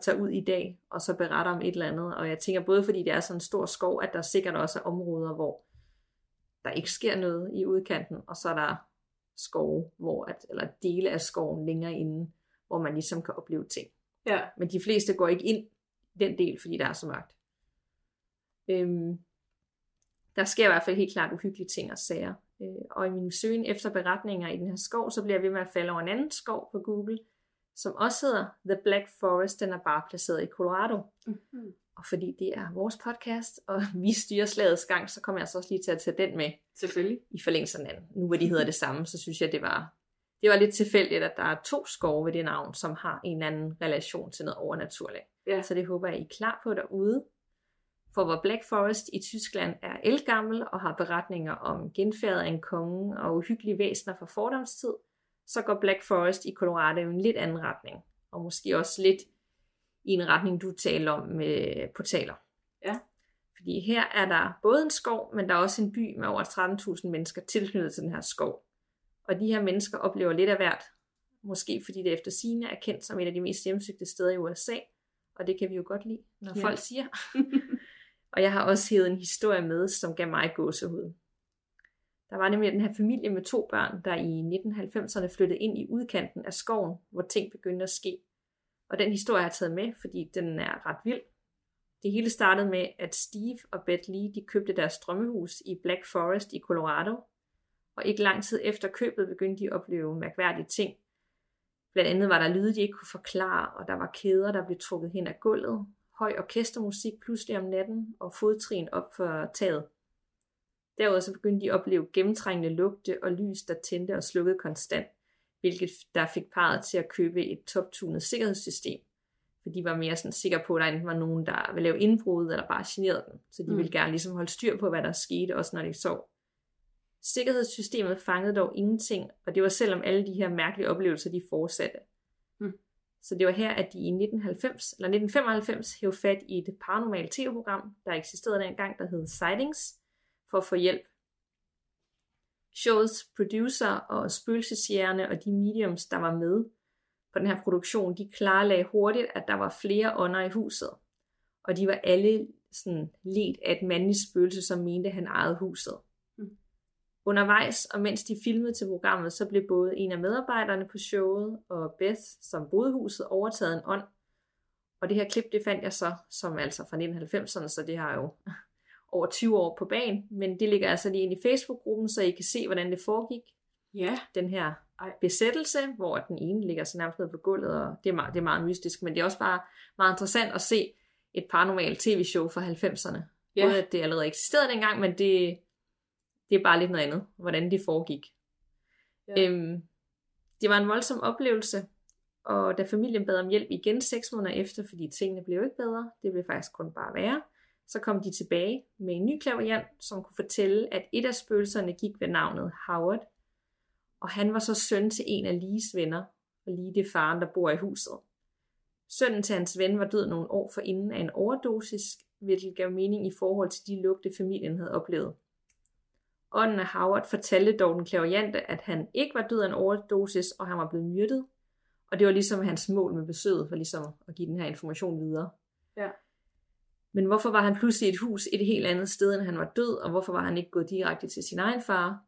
tager ud i dag, og så beretter om et eller andet. Og jeg tænker både, fordi det er sådan en stor skov, at der sikkert også er områder, hvor der ikke sker noget i udkanten, og så er der skove, eller dele af skoven længere inde, hvor man ligesom kan opleve ting. Ja. Men de fleste går ikke ind i den del, fordi der er så mørkt. Der sker i hvert fald helt klart uhyggelige ting og sager. Og i min søgen efter beretninger i den her skov, så bliver jeg ved med at falde over en anden skov på Google, som også hedder The Black Forest. Den er bare placeret i Colorado. Mm-hmm. Og fordi det er vores podcast, og vi styrer slagets gang, så kommer jeg så også lige til at tage den med. Selvfølgelig. I forlængelsen af den. Nu hvor de hedder det samme, så synes jeg, det var lidt tilfældigt, at der er 2 skove ved det navn, som har en eller anden relation til noget overnaturligt. Ja. Så det håber jeg, I er klar på derude. For hvor Black Forest i Tyskland er ældgammel og har beretninger om genfærdet af en konge og uhyggelige væsener fra fordomstid, så går Black Forest i Colorado i en lidt anden retning. Og måske også lidt i en retning, du taler om med portaler. Ja. Fordi her er der både en skov, men der er også en by med over 13.000 mennesker tilknyttet til den her skov. Og de her mennesker oplever lidt af hvert. Måske fordi det efter sigende er kendt som et af de mest hjemsøgte steder i USA. Og det kan vi jo godt lide, når folk siger. Og jeg har også hævet en historie med, som gav mig gåsehud. Der var nemlig den her familie med 2 børn, der i 1990'erne flyttede ind i udkanten af skoven, hvor ting begyndte at ske. Og den historie har jeg taget med, fordi den er ret vild. Det hele startede med, at Steve og Beth Lee de købte deres drømmehus i Black Forest i Colorado. Og ikke lang tid efter købet begyndte de at opleve mærkværdige ting. Blandt andet var der lyde, de ikke kunne forklare, og der var kæder, der blev trukket hen ad gulvet. Høj orkestermusik pludselig om natten, og fodtrin op for taget. Derudover så begyndte de at opleve gennemtrængende lugte og lys, der tændte og slukkede konstant, hvilket der fik parret til at købe et toptunet sikkerhedssystem. For de var mere sådan sikre på, at der enten var nogen, der ville lave indbrud, eller bare generede dem. Så de ville gerne ligesom holde styr på, hvad der skete, også når de sov. Sikkerhedssystemet fangede dog ingenting, og det var selvom alle de her mærkelige oplevelser, de fortsatte. Så det var her, at de i 1995 hævde fat i et paranormalt tv-program, der eksisterede dengang, der hed Sightings, for at få hjælp. Showets producer og spøgelsesjægerne og de mediums, der var med på den her produktion, de klarlagde hurtigt, at der var flere ånder i huset. Og de var alle sådan ledt af et mandligt spøgelse, som mente, han ejede huset. Undervejs, og mens de filmede til programmet, så blev både en af medarbejderne på showet og Beth, som boede i huset, overtaget en ånd. Og det her klip, det fandt jeg så, som altså fra 1990'erne, så det har jo over 20 år på bagen. Men det ligger altså lige ind i Facebook-gruppen, så I kan se, hvordan det foregik. Ja. Den her besættelse, hvor den ene ligger så nærmest ned på gulvet, og det er meget mystisk, men det er også bare meget interessant at se et paranormalt tv-show fra 90'erne. Ja. Både at det allerede eksisterede dengang, men det er bare lidt noget andet, hvordan det foregik. Ja. Det var en voldsom oplevelse, og da familien bad om hjælp igen 6 måneder efter, fordi tingene blev ikke bedre, det blev faktisk kun bare værre, så kom de tilbage med en ny klaverjant, som kunne fortælle, at et af spøgelserne gik ved navnet Howard, og han var så søn til en af Lees venner, og Lee det faren, der bor i huset. Sønnen til hans ven var død nogle år forinden af en overdosis, hvilket gav mening i forhold til de lugte, familien havde oplevet. Ånden af Howard fortalte dog den klaverjante, at han ikke var død af en overdosis, og han var blevet myrdet. Og det var ligesom hans mål med besøget, for ligesom at give den her information videre. Ja. Men hvorfor var han pludselig i et hus et helt andet sted, end han var død, og hvorfor var han ikke gået direkte til sin egen far,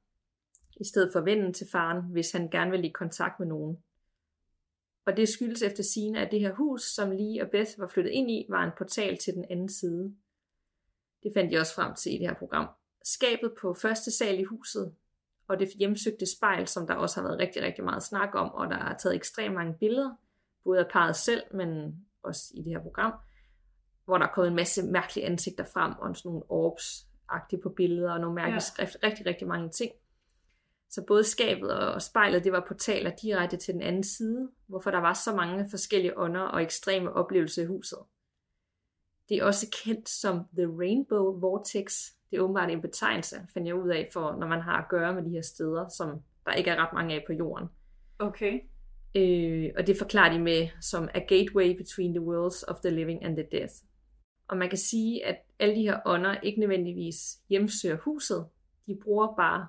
i stedet for vennen til faren, hvis han gerne ville i kontakt med nogen? Og det skyldes efter sigende, at det her hus, som Lee og Beth var flyttet ind i, var en portal til den anden side. Det fandt jeg også frem til i det her program. Skabet på første sal i huset, og det hjemsøgte spejl, som der også har været rigtig, rigtig meget snak om, og der er taget ekstremt mange billeder, både af parret selv, men også i det her program, hvor der er kommet en masse mærkelige ansigter frem, og sådan nogle orbs-agtige på billeder, og nogle mærkelige skrift, rigtig, rigtig mange ting. Så både skabet og spejlet, det var portaler direkte til den anden side, hvorfor der var så mange forskellige ånder og ekstreme oplevelser i huset. Det er også kendt som The Rainbow Vortex. Det er åbenbart en betegnelse, fandt jeg ud af, for når man har at gøre med de her steder, som der ikke er ret mange af på jorden. Okay. Og det forklarer de med som a gateway between the worlds of the living and the dead. Og man kan sige, at alle de her ånder ikke nødvendigvis hjemsøger huset. De bruger bare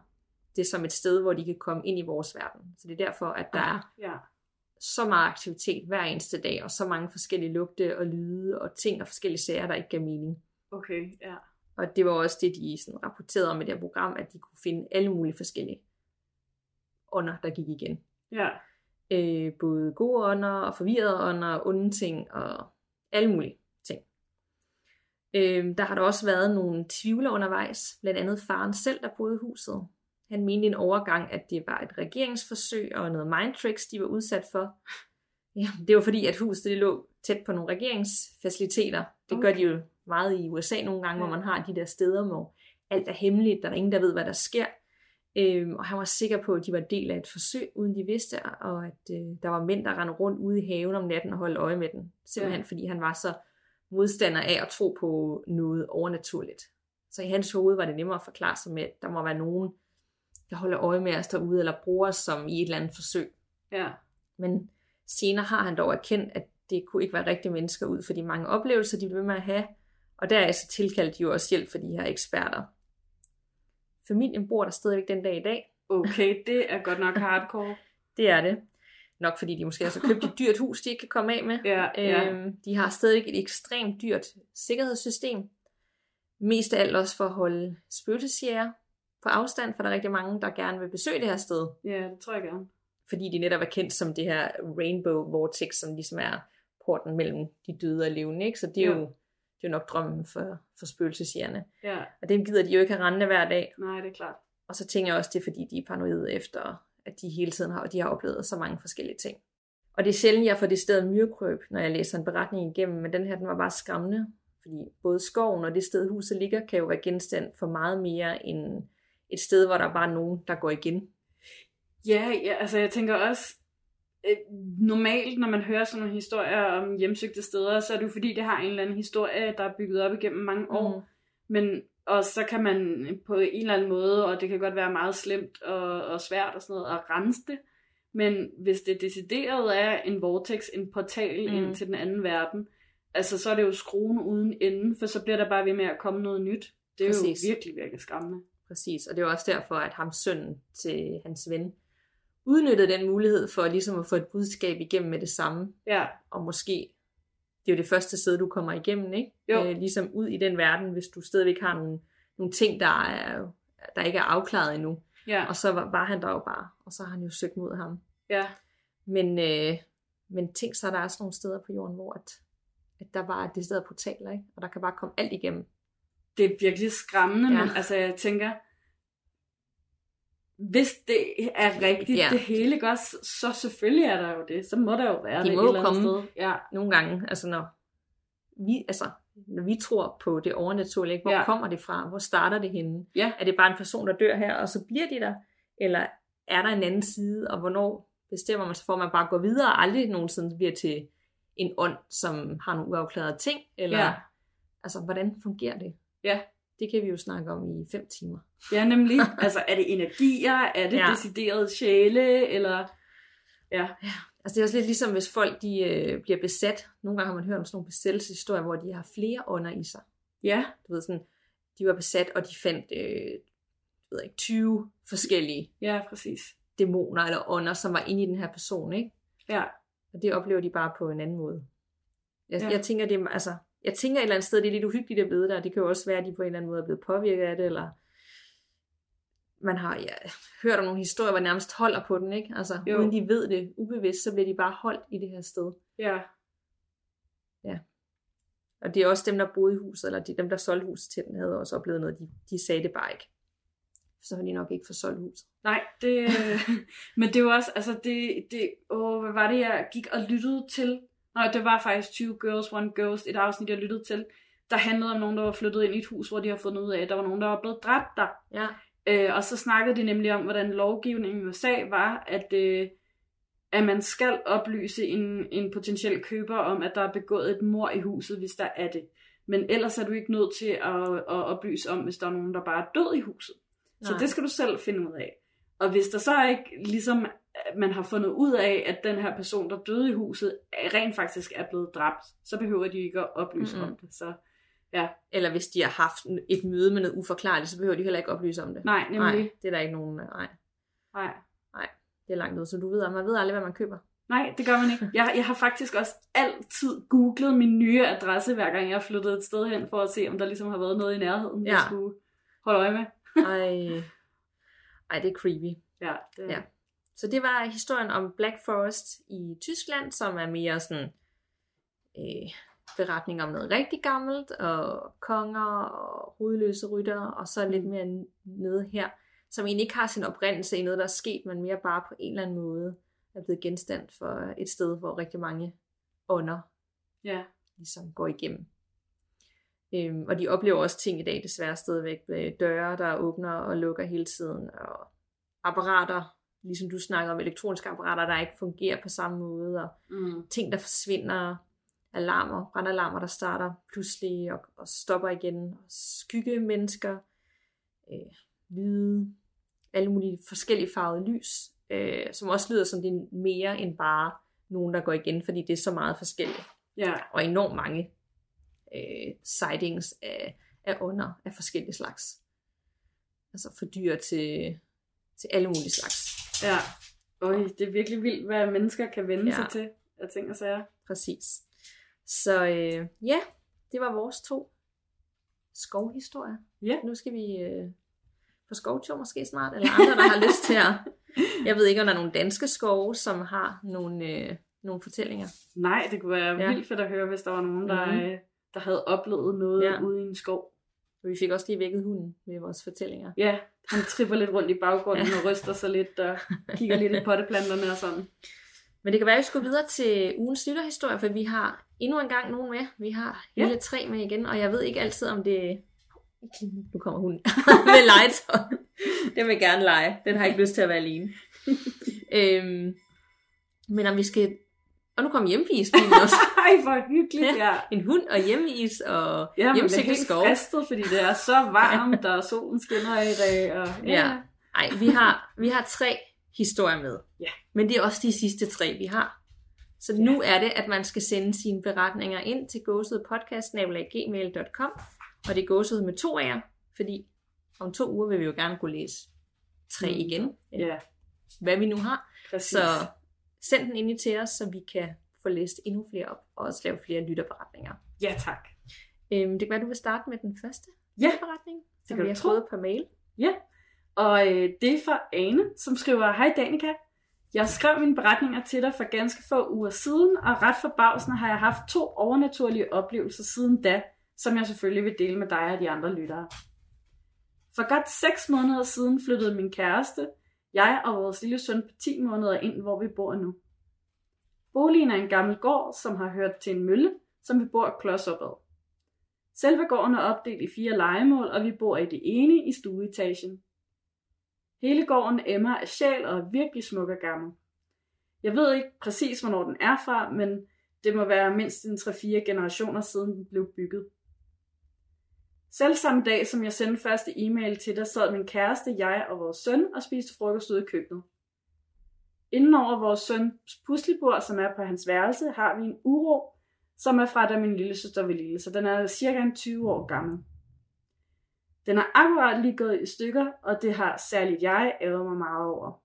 det som et sted, hvor de kan komme ind i vores verden. Så det er derfor, at der er så meget aktivitet hver eneste dag, og så mange forskellige lugte og lyde og ting og forskellige sager, der ikke giver mening. Okay, ja. Og det var også det, de sådan rapporterede om i det her program, at de kunne finde alle mulige forskellige ånder, der gik igen. Ja. Både gode ånder og forvirrede ånder og onde ting og alle mulige ting. Der har der også været nogle tvivler undervejs, blandt andet faren selv, der boede i huset. Han mente en overgang, at det var et regeringsforsøg og noget mindtricks, de var udsat for. Ja, det var fordi, at huset det lå tæt på nogle regeringsfaciliteter. Det gør de jo meget i USA nogle gange, hvor man har de der steder, hvor alt er hemmeligt, der er ingen, der ved, hvad der sker. Og han var sikker på, at de var del af et forsøg, uden de vidste, og at der var mænd, der rendte rundt ude i haven om natten og holdt øje med den. Simpelthen fordi han var så modstander af at tro på noget overnaturligt. Så i hans hoved var det nemmere at forklare sig med, at der må være nogen, der holder øje med os derude, eller bruger os som i et eller andet forsøg. Ja. Men senere har han dog erkendt, at det kunne ikke være rigtige mennesker ud for de mange oplevelser, de blev med at have, Og deraf så tilkaldte de jo også hjælp for de her eksperter. Familien bor der stadigvæk den dag i dag. Okay, det er godt nok hardcore. Det er det. Nok fordi de måske også har købt et dyrt hus, de ikke kan komme af med. Ja. De har stadig et ekstremt dyrt sikkerhedssystem. Mest af alt også for at holde spøgelsesjæger på afstand, for der er rigtig mange, der gerne vil besøge det her sted. Ja, det tror jeg gerne. Fordi de netop er kendt som det her Rainbow Vortex, som ligesom er porten mellem de døde og levende, ikke? Så det er jo, det er jo nok drømmen for spøgelsesjægerne. Ja. Og det gider de jo ikke have rendende hver dag. Nej, det er klart. Og så tænker jeg også, det er fordi, de er paranoide efter, at de hele tiden har oplevet så mange forskellige ting. Og det er sjældent, jeg får det sted myrekryb, når jeg læser en beretning igennem, men den her, den var bare skræmmende. Fordi både skoven og det sted, huset ligger, kan jo være genstand for meget mere end et sted, hvor der er bare nogen, der går igen. Ja, altså jeg tænker også, normalt når man hører sådan nogle historier om hjemsøgte steder, så er det jo fordi, det har en eller anden historie, der er bygget op igennem mange år. Men og så kan man på en eller anden måde, og det kan godt være meget slemt og svært og sådan noget, at rense det. Men hvis det decideret er en vortex, en portal ind til den anden verden, altså så er det jo skruen uden ende, for så bliver der bare ved med at komme noget nyt. Det er Præcis. Jo virkelig skræmmende. Præcis, og det er jo også derfor, at ham sønnen til hans ven udnyttede den mulighed for ligesom at få et budskab igennem med det samme. Ja. Og måske, det er jo det første sted, du kommer igennem, ikke? Jo. Ligesom ud i den verden, hvis du stadigvæk har nogle ting, der ikke er afklaret endnu. Ja. Og så var han der jo bare, og så har han jo søgt mod ham. Ja. Men tænk så, der er sådan nogle steder på jorden, hvor at der bare er det sted portaler, ikke? Og der kan bare komme alt igennem. Det er virkelig skræmmende, men altså jeg tænker, hvis det er rigtigt, det hele godt, så selvfølgelig er der jo det. Så må der jo være det et eller andet sted. Ja. Nogle gange, altså når vi tror på det overnaturlige, hvor kommer det fra? Hvor starter det henne? Ja. Er det bare en person, der dør her, og så bliver de der? Eller er der en anden side, og hvornår bestemmer man sig for, at man bare går videre, og aldrig nogensinde bliver til en ånd, som har nogle uafklarede ting? Eller, altså, hvordan fungerer det? Ja. Det kan vi jo snakke om i 5 timer. Ja, nemlig. Altså, er det energier? Er det deciderede sjæle? Eller... Ja. Altså, det er også lidt ligesom, hvis folk de, bliver besat. Nogle gange har man hørt om sådan nogle besættelseshistorier, hvor de har flere ånder i sig. Ja. Du ved sådan, de var besat, og de fandt 20 forskellige dæmoner eller ånder, som var inde i den her person, ikke? Ja. Og det oplever de bare på en anden måde. Jeg tænker, det er, altså... Jeg tænker et eller andet sted, det er lidt uhyggeligt at vide der. Det kan jo også være, at de på en eller anden måde er blevet påvirket af det, eller man har hørt om nogle historier, hvor nærmest holder på den, ikke? Altså, uden de ved det ubevidst, så bliver de bare holdt i det her sted. Ja. Og det er også dem, der boede i huset, eller dem, der solgte huset til den, havde også oplevet noget. De sagde det bare ikke. Så har de nok ikke fået solgt huset. Nej, det... Men det var også, altså det... hvad var det, jeg gik og lyttede til? Nej, det var faktisk 20 Girls, One Ghost, et afsnit, jeg lyttede til, der handlede om nogen, der var flyttet ind i et hus, hvor de har fundet ud af, at der var nogen, der var blevet dræbt der. Ja. Og så snakkede de nemlig om, hvordan lovgivningen i USA var, at man skal oplyse en potentiel køber om, at der er begået et mord i huset, hvis der er det. Men ellers er du ikke nødt til at oplyse om, hvis der er nogen, der bare er død i huset. Nej. Så det skal du selv finde ud af. Og hvis der så ikke ligesom... man har fundet ud af, at den her person, der døde i huset, rent faktisk er blevet dræbt, så behøver de ikke at oplyse om det. Så, Eller hvis de har haft et møde med noget uforklarligt, så behøver de heller ikke oplyse om det. Nej, nemlig. Nej, det er der ikke nogen... Nej, det er langt ud, som du ved. Man ved aldrig, hvad man køber. Nej, det gør man ikke. Jeg har faktisk også altid googlet min nye adresse, hver gang jeg har flyttet et sted hen, for at se, om der ligesom har været noget i nærheden, jeg skulle holde øje med. Ej, det er creepy. Ja, det er... Ja. Så det var historien om Black Forest i Tyskland, som er mere sådan beretning om noget rigtig gammelt, og konger og hovedløse rytter, og så lidt mere nede her, som egentlig ikke har sin oprindelse i noget, der er sket, men mere bare på en eller anden måde er blevet genstand for et sted, hvor rigtig mange ånder ligesom går igennem. Og de oplever også ting i dag desværre stadigvæk, med døre, der åbner og lukker hele tiden, og apparater, ligesom du snakker om elektroniske apparater, der ikke fungerer på samme måde, og ting, der forsvinder, brandalarmer, der starter pludselig og stopper igen, og skygge mennesker, lyde, alle mulige forskellige farvede lys, som også lyder som det er mere end bare nogen, der går igen, fordi det er så meget forskelligt, og enormt mange sightings af ånder af forskellige slags. Altså for dyr til alle mulige slags. Ja. Øj, det er virkelig vildt, hvad mennesker kan vende sig til af ting og sager. Præcis. Så ja, det var vores 2 skovhistorier. Ja. Nu skal vi på skovtur måske snart, eller andre, der har lyst til at... Jeg ved ikke, om der er nogle danske skove, som har nogle fortællinger. Nej, det kunne være vildt fedt at høre, hvis der var nogen, der havde oplevet noget ude i en skov. Vi fik også lige vækket hunden med vores fortællinger. Ja, han tripper lidt rundt i baggrunden og ryster sig lidt og kigger lidt i potteplanterne og sådan. Men det kan være, at vi skulle videre til ugens lytterhistorie, for vi har endnu engang nogen med. Vi har hele 3 med igen, og jeg ved ikke altid, om det... Nu kommer hun med legetøj. Den vil gerne lege. Den har ikke lyst til at være alene. Men om vi skal... Og nu kom hjemmeisbilen også. Ej, hvor hyggeligt, ja. En hund og hjemmeis og hjemmesikker skov. Jamen, det er helt fristet, fordi det er så varmt, og solen skinner i dag. Og, Ej, vi har 3 historier med. Ja. Men det er også de sidste 3, vi har. Så nu er det, at man skal sende sine beretninger ind til gåsehudpodcast@gmail.com. Og det er gåsehud med 2 af jer, fordi om 2 uger vil vi jo gerne kunne læse 3 igen. Ja. Hvad vi nu har. Præcis. Så send den ind til os, så vi kan få læst endnu flere op, og også lave flere lytterberetninger. Ja, tak. Det kan være, du vil starte med den første beretning, som vi har fået på mail. Ja, og det er fra Ane, som skriver: Hej Danica, jeg skrev mine beretninger til dig for ganske få uger siden, og ret forbavsende har jeg haft 2 overnaturlige oplevelser siden da, som jeg selvfølgelig vil dele med dig og de andre lyttere. For godt 6 måneder siden flyttede min kæreste, jeg og vores lille søn på 10 måneder ind, hvor vi bor nu. Boligen er en gammel gård, som har hørt til en mølle, som vi bor klods op ad. Selve gården er opdelt i 4 lejemål, og vi bor i det ene i stueetagen. Hele gården emmer af sjæl og er virkelig smuk og gammel. Jeg ved ikke præcis, hvornår den er fra, men det må være mindst 3-4 generationer siden den blev bygget. Selv samme dag, som jeg sendte første e-mail til dig, sad min kæreste, jeg og vores søn og spiste frokost ude i køkkenet. Indenover vores søns puslebord, som er på hans værelse, har vi en uro, som er fra da min lille søster var lille, så den er cirka 20 år gammel. Den er akkurat lige gået i stykker, og det har særligt jeg ærget mig meget over.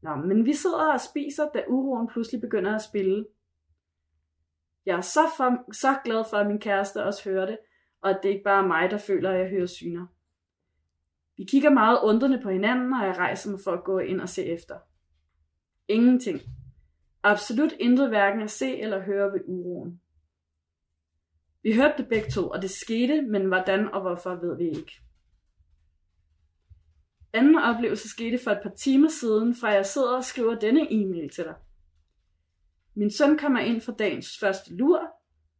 Nå, men vi sidder og spiser, da uroen pludselig begynder at spille. Jeg er så glad for, at min kæreste også hører det, og at det ikke bare er mig, der føler, at jeg hører syner. Vi kigger meget undrende på hinanden, og jeg rejser mig for at gå ind og se efter. Ingenting. Absolut intet, hverken at se eller høre ved uroen. Vi hørte det begge to, og det skete, men hvordan og hvorfor ved vi ikke. Anden oplevelse skete for et par timer siden, fra jeg sidder og skriver denne e-mail til dig. Min søn kommer ind fra dagens første lur.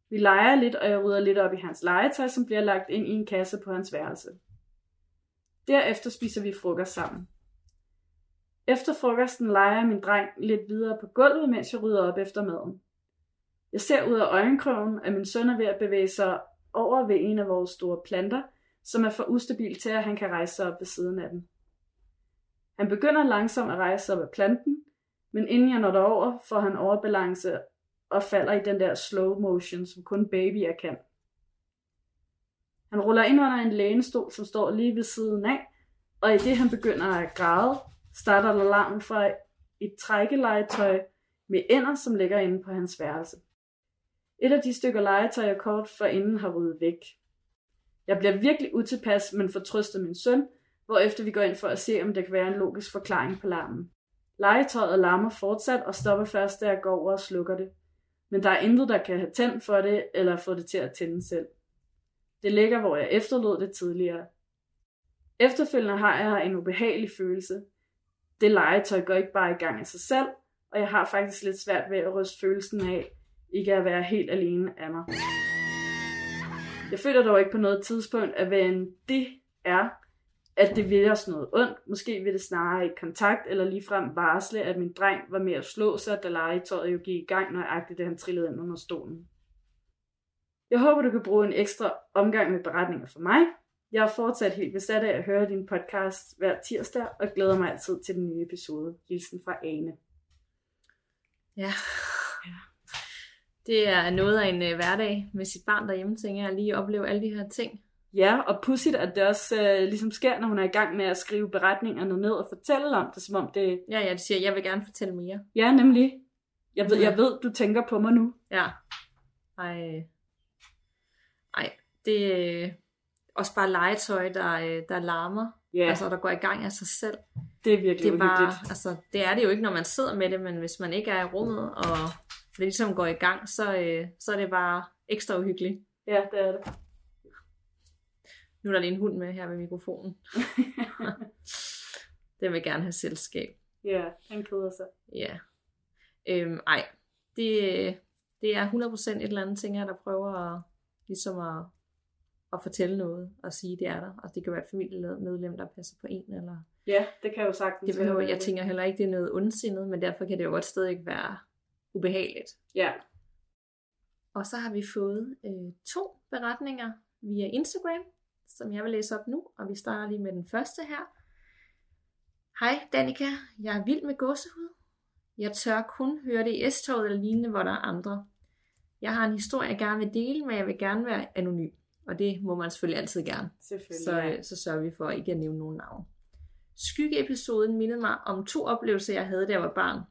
Vi leger lidt, og jeg rydder lidt op i hans legetøj, som bliver lagt ind i en kasse på hans værelse. Derefter spiser vi frokost sammen. Efter frokosten leger min dreng lidt videre på gulvet, mens jeg rydder op efter maden. Jeg ser ud af øjenkrogen, at min søn er ved at bevæge sig over ved en af vores store planter, som er for ustabil til, at han kan rejse sig op ved siden af den. Han begynder langsomt at rejse sig op af planten, men inden jeg når derover, får han overbalance og falder i den der slow motion, som kun babyer kan. Han ruller ind under en lænestol, som står lige ved siden af, og i det han begynder at græde, starter alarmen fra et trækkelegetøj med ender, som ligger inde på hans værelse. Et af de stykker legetøj, jeg kort forinden har ryddet væk. Jeg bliver virkelig utilpas, men fortrøster min søn, hvorefter vi går ind for at se, om der kan være en logisk forklaring på larmen. Legetøjet larmer fortsat og stopper først, da jeg går over og slukker det. Men der er intet, der kan have tændt for det, eller få det til at tænde selv. Det ligger, hvor jeg efterlod det tidligere. Efterfølgende har jeg en ubehagelig følelse. Det legetøj går ikke bare i gang af sig selv, og jeg har faktisk lidt svært ved at ryste følelsen af, ikke at være helt alene af mig. Jeg føler dog ikke på noget tidspunkt, at hvad end det er, at det vil os noget ondt. Måske vil det snarere i kontakt eller ligefrem varsle, at min dreng var med at slå sig, da legetøjet jo gik i gang nøjagtigt, da han trillede ind under stolen. Jeg håber, du kan bruge en ekstra omgang med beretninger fra mig. Jeg er fortsat helt besat af at høre din podcast hver tirsdag, og glæder mig altid til den nye episode. Hilsen fra Ane. Ja. Det er noget af en hverdag med sit barn derhjemme, tænker jeg, lige opleve alle de her ting. Ja, og pudsigt, at det også ligesom sker, når hun er i gang med at skrive beretningerne ned og fortælle om det, som om det... Ja, det siger, jeg vil gerne fortælle mere. Ja, nemlig. Jeg ved, du tænker på mig nu. Ja. Ej, det er også bare legetøj, der larmer. Yeah. Altså, der går i gang af sig selv. Det er virkelig uhyggeligt. Altså, det er det jo ikke, når man sidder med det, men hvis man ikke er i rummet, og det ligesom går i gang, så er det bare ekstra uhyggeligt. Ja, det er det. Nu er der lige en hund med her ved mikrofonen. Den vil gerne have selskab. Ja, yeah, han keder sig. Ja. Ej, det er 100% et eller andet ting her, der prøver at fortælle noget og sige, det er der. Og det kan være et familiemedlem, der passer på en. Eller... Ja, det kan jo sagtens. Det behøver, jeg tænker heller ikke, det er noget ondsindet, men derfor kan det jo godt stadig være ubehageligt. Ja. Og så har vi fået 2 beretninger via Instagram, som jeg vil læse op nu, og vi starter lige med den første her. Hej Danica, jeg er vild med gåsehud. Jeg tør kun høre det i S-toget eller lignende, hvor der er andre. Jeg har en historie, jeg gerne vil dele, men jeg vil gerne være anonym. Og det må man selvfølgelig altid gerne. Selvfølgelig, så sørger vi for ikke at nævne nogen navn. Skyggeepisoden mindede mig om 2 oplevelser, jeg havde, da jeg var barn.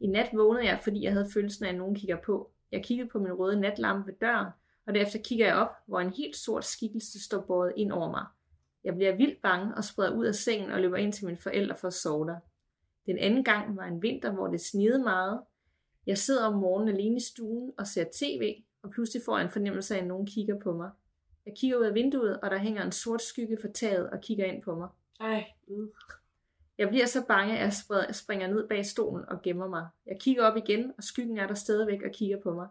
I nat vågnede jeg, fordi jeg havde følelsen af, at nogen kigger på. Jeg kiggede på min røde natlampe ved døren, og derefter kigger jeg op, hvor en helt sort skikkelse står båret ind over mig. Jeg bliver vildt bange og spreder ud af sengen og løber ind til mine forældre for at sove der. Den anden gang var en vinter, hvor det snede meget. Jeg sidder om morgenen alene i stuen og ser tv, og pludselig får jeg en fornemmelse af, at nogen kigger på mig. Jeg kigger ud af vinduet, og der hænger en sort skygge fra taget og kigger ind på mig. Ej. Jeg bliver så bange, at jeg springer ned bag stolen og gemmer mig. Jeg kigger op igen, og skyggen er der stadigvæk og kigger på mig.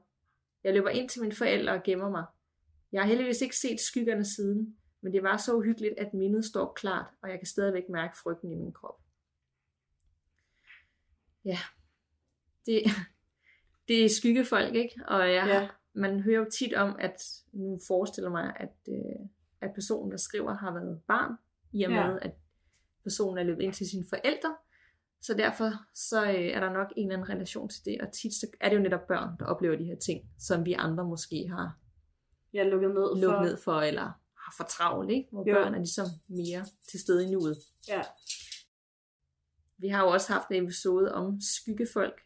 Jeg løber ind til mine forældre og gemmer mig. Jeg har heldigvis ikke set skyggerne siden, men det var så uhyggeligt, at mindet står klart, og jeg kan stadigvæk mærke frygten i min krop. Ja, det er skyggefolk, ikke? Og man hører jo tit om, at nu forestiller mig, at personen, der skriver, har været barn, i og med, at personen er løbet ind til sine forældre. Så derfor så er der nok en eller anden relation til det, og tit så er det jo netop børn, der oplever de her ting, som vi andre måske har lukket ned for eller har for travlt, ikke? Hvor børn er ligesom mere til stede i nuet. Ja. Vi har jo også haft en episode om skyggefolk,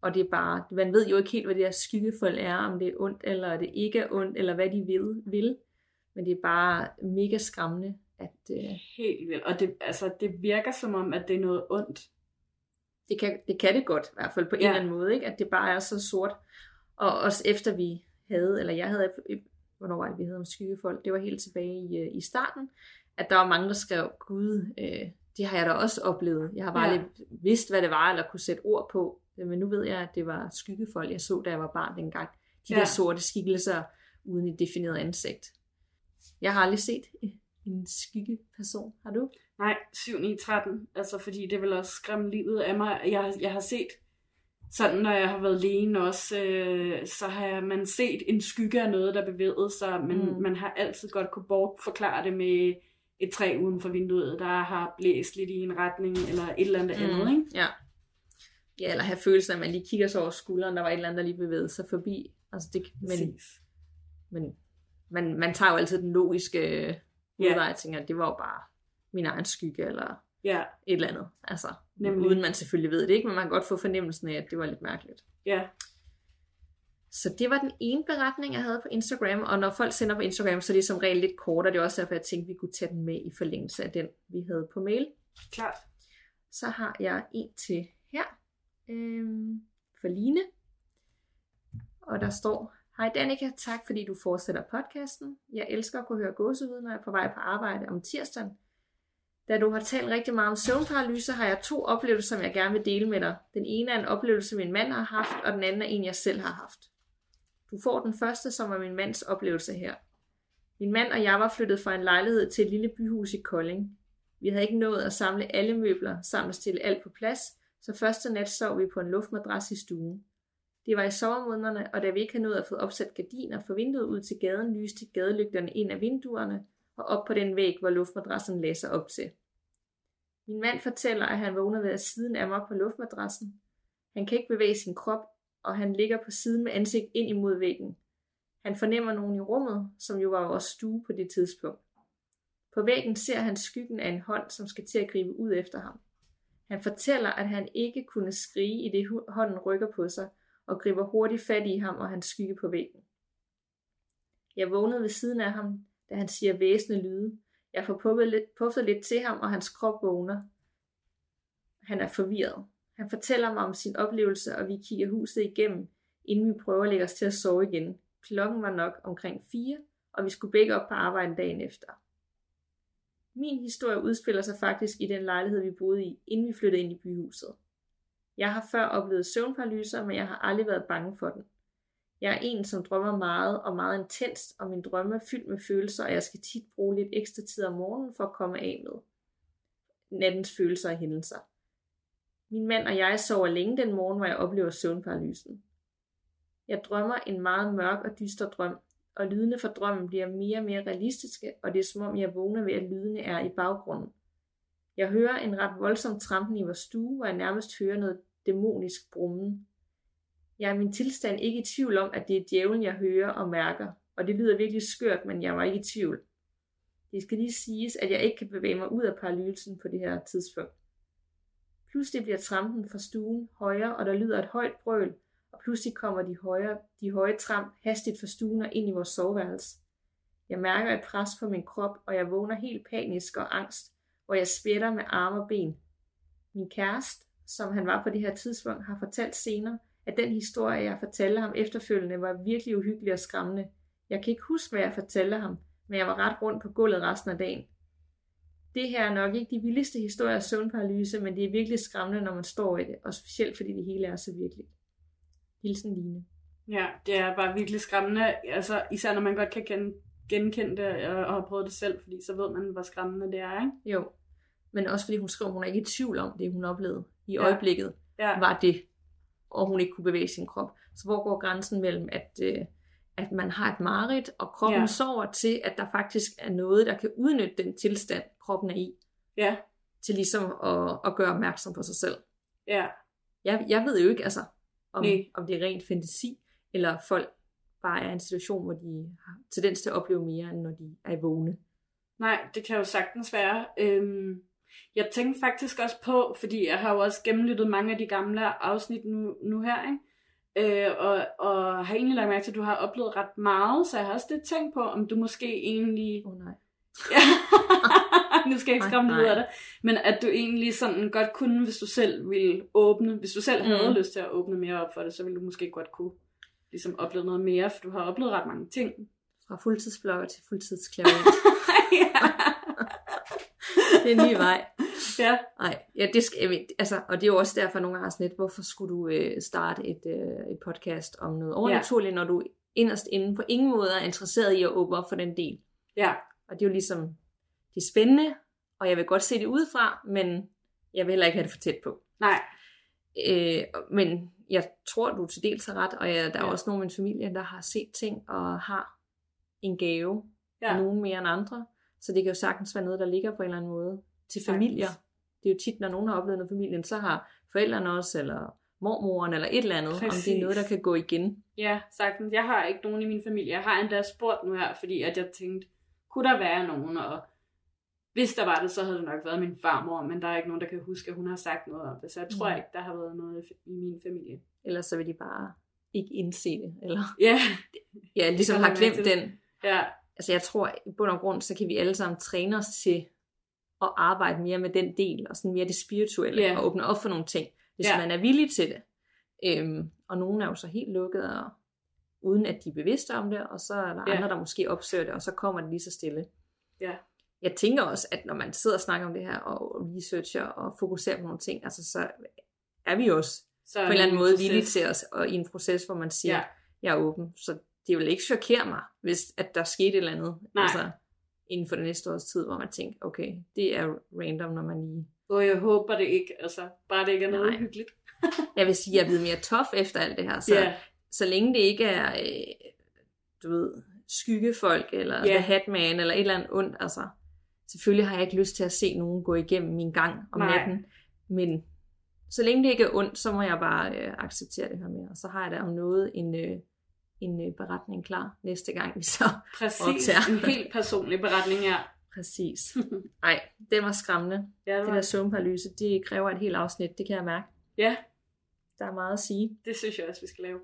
og det er bare, man ved jo ikke helt, hvad det her skyggefolk er, om det er ondt, eller det ikke er ondt, eller hvad de vil. Men det er bare mega skræmmende. Helt vildt, og det virker som om, at det er noget ondt. Det kan det godt, i hvert fald på en eller anden måde, ikke? At det bare er så sort. Og også efter hvornår var det, vi havde om skyggefolk? Det var helt tilbage i starten, at der var mange, der skrev, Gud, det har jeg da også oplevet. Jeg har bare lidt vidst, hvad det var, eller kunne sætte ord på. Men nu ved jeg, at det var skyggefolk, jeg så, da jeg var barn dengang. De der sorte skikkelser uden et defineret ansigt. Jeg har aldrig set en skyggeperson. Har du? Nej, 7-9-13. Altså, fordi det vil også skræmme livet af mig. Jeg har set, sådan når jeg har været alene også, så har man set en skygge af noget, der bevægede sig. Men man har altid godt kunne bortforklare det med et træ uden for vinduet, der har blæst lidt i en retning, eller et eller andet andet, ikke? Ja. Ja, eller have følelsen af, at man lige kigger sig over skulderen, der var et eller andet, der lige bevægede sig forbi. Altså det, men man tager jo altid den logiske udvej, jeg tænker, det var jo bare min egen skygge, eller et eller andet. Altså, nemlig. Uden man selvfølgelig ved det ikke, men man kan godt få fornemmelsen af, at det var lidt mærkeligt. Ja. Så det var den ene beretning, jeg havde på Instagram, og når folk sender på Instagram, så er det som regel lidt kortere. Det er også derfor, jeg tænkte, vi kunne tage den med i forlængelse af den, vi havde på mail. Klart. Så har jeg en til her, for Line, og der står: Hej Danica, tak fordi du fortsætter podcasten. Jeg elsker at kunne høre gåsehud, når jeg er på vej på arbejde om tirsdagen. Da du har talt rigtig meget om søvnparalyse, har jeg 2 oplevelser, som jeg gerne vil dele med dig. Den ene er en oplevelse, min mand har haft, og den anden er en, jeg selv har haft. Du får den første, som er min mands oplevelse her. Min mand og jeg var flyttet fra en lejlighed til et lille byhus i Kolding. Vi havde ikke nået at samle alle møbler samt at stille alt på plads, så første nat sov vi på en luftmadras i stuen. Det var i sommermånederne, og da vi ikke havde nået at få opsat gardiner for vinduet ud til gaden, lyste gadelygterne ind af vinduerne og op på den væg, hvor luftmadrassen lagde sig op til. Min mand fortæller, at han vågner ved at siden af mig på luftmadrassen. Han kan ikke bevæge sin krop, og han ligger på siden med ansigt ind imod væggen. Han fornemmer nogen i rummet, som jo var vores stue på det tidspunkt. På væggen ser han skyggen af en hånd, som skal til at gribe ud efter ham. Han fortæller, at han ikke kunne skrige, i det hånden rykker på sig, og griber hurtigt fat i ham og hans skygge på væggen. Jeg vågnede ved siden af ham, da han siger væsende lyde. Jeg får puffet lidt til ham, og hans krop vågner. Han er forvirret. Han fortæller mig om sin oplevelse, og vi kigger huset igennem, inden vi prøver at lægge os til at sove igen. Klokken var nok omkring 4, og vi skulle begge op på arbejde dagen efter. Min historie udspiller sig faktisk i den lejlighed, vi boede i, inden vi flyttede ind i byhuset. Jeg har før oplevet søvnparalyser, men jeg har aldrig været bange for den. Jeg er en, som drømmer meget og meget intenst, og min drømme er fyldt med følelser, og jeg skal tit bruge lidt ekstra tid om morgenen for at komme af med nattens følelser og hændelser. Min mand og jeg sover længe den morgen, hvor jeg oplever søvnparalysen. Jeg drømmer en meget mørk og dyster drøm, og lydene fra drømmen bliver mere og mere realistiske, og det er som om jeg vågner ved, at lydene er i baggrunden. Jeg hører en ret voldsom trampen i vores stue, hvor jeg nærmest hører noget dæmonisk brummen. Jeg er i min tilstand ikke i tvivl om, at det er djævlen, jeg hører og mærker, og det lyder virkelig skørt, men jeg var ikke i tvivl. Det skal lige siges, at jeg ikke kan bevæge mig ud af paralysen på det her tidspunkt. Pludselig bliver trampen fra stuen højere, og der lyder et højt brøl, og pludselig kommer de høje tramp hastigt fra stuen og ind i vores soveværelse. Jeg mærker et pres på min krop, og jeg vågner helt panisk og angst, hvor jeg spætter med arme og ben. Min kæreste, som han var på det her tidspunkt, har fortalt senere, at den historie, jeg fortalte ham efterfølgende, var virkelig uhyggelig og skræmmende. Jeg kan ikke huske, hvad jeg fortalte ham, men jeg var ret rundt på gulvet resten af dagen. Det her er nok ikke de vildeste historier af søvnparalyse, men det er virkelig skræmmende, når man står i det, og specielt fordi det hele er så virkeligt. Hilsen Line. Ja, det er bare virkelig skræmmende, altså, især når man godt kan genkende det og har prøvet det selv, fordi så ved man, hvor skræmmende det er, ikke? Jo, men også fordi hun skrev, hun er ikke i tvivl om det, hun oplevede i øjeblikket, var det, og hun ikke kunne bevæge sin krop. Så hvor går grænsen mellem, at man har et mareridt, og kroppen sover til, at der faktisk er noget, der kan udnytte den tilstand, kroppen er i, til ligesom at gøre opmærksom på sig selv. Ja. Jeg ved jo ikke, altså, om det er rent fantasi, eller folk bare er i en situation, hvor de har tendens til at opleve mere, end når de er vågne. Nej, det kan jo sagtens være. Jeg tænkte faktisk også på, fordi jeg har jo også gennemlyttet mange af de gamle afsnit nu her, ikke? Og har egentlig lagt mærke til, at du har oplevet ret meget, så jeg har også lidt tænkt på, om du måske egentlig... Åh nej. Nu skal jeg ikke skræmme dig ud af det. Men at du egentlig sådan godt kunne, hvis du selv ville åbne, hvis du selv havde lyst til at åbne mere op for det, så ville du måske godt kunne ligesom opleve noget mere, for du har oplevet ret mange ting. Fra fuldtidsblogger til fuldtidsklaverind. Det er en ny vej. Ja. Nej, ja, det skal, altså, og det er jo også derfor, nogle gange har sådan lidt, hvorfor skulle du starte et podcast om noget overnaturligt, når du inderst inde på ingen måde er interesseret i at åbne op for den del. Ja. Og det er jo ligesom, det er spændende, og jeg vil godt se det udefra, men jeg vil heller ikke have det for tæt på. Nej. Men jeg tror, du til dels har ret, og der er også nogle af min familie, der har set ting og har en gave, nogen mere end andre. Så det kan jo sagtens være noget, der ligger på en eller anden måde til familier. Det er jo tit, når nogen har oplevet noget i familien, så har forældrene også, eller mormoren, eller et eller andet, præcis, om det er noget, der kan gå igen. Ja, sagtens. Jeg har ikke nogen i min familie. Jeg har endda spurgt nu her, fordi at jeg tænkte, kunne der være nogen, og hvis der var det, så havde det nok været min farmor, men der er ikke nogen, der kan huske, at hun har sagt noget om det, så jeg tror ikke, der har været noget i min familie. Ellers så vil de bare ikke indse det, eller ja ligesom har glemt den. Ja. Altså jeg tror, i bund og grund, så kan vi alle sammen træne os til at arbejde mere med den del, og sådan mere det spirituelle, og åbne op for nogle ting, hvis man er villig til det. Og nogen er jo så helt lukket, og uden at de er bevidste om det, og så er der andre, der måske opsøger det, og så kommer det lige så stille. Ja. Jeg tænker også, at når man sidder og snakker om det her, og researcher og fokuserer på nogle ting, altså så er vi også så på en eller anden måde villige til os, og i en proces, hvor man siger, jeg er åben, så det vil ikke chokere mig, hvis at der skete et eller andet, altså inden for det næste års tid, hvor man tænker, okay, det er random, når man lige... Jeg håber det ikke, altså bare det ikke er noget hyggeligt. Jeg vil sige, at jeg er blevet mere tough efter alt det her, så... Yeah. Så længe det ikke er, du ved, skyggefolk, eller The Hatman, eller et eller andet ondt, altså. Selvfølgelig har jeg ikke lyst til at se nogen gå igennem min gang om natten, men så længe det ikke er ondt, så må jeg bare acceptere det her med, og så har jeg da om noget en beretning klar næste gang, vi så optager. En helt personlig beretning, ja. Præcis. Nej, den var skræmmende. Ja, det var. Den der søvnparalyse, det kræver et helt afsnit, det kan jeg mærke. Ja. Der er meget at sige. Det synes jeg også, vi skal lave.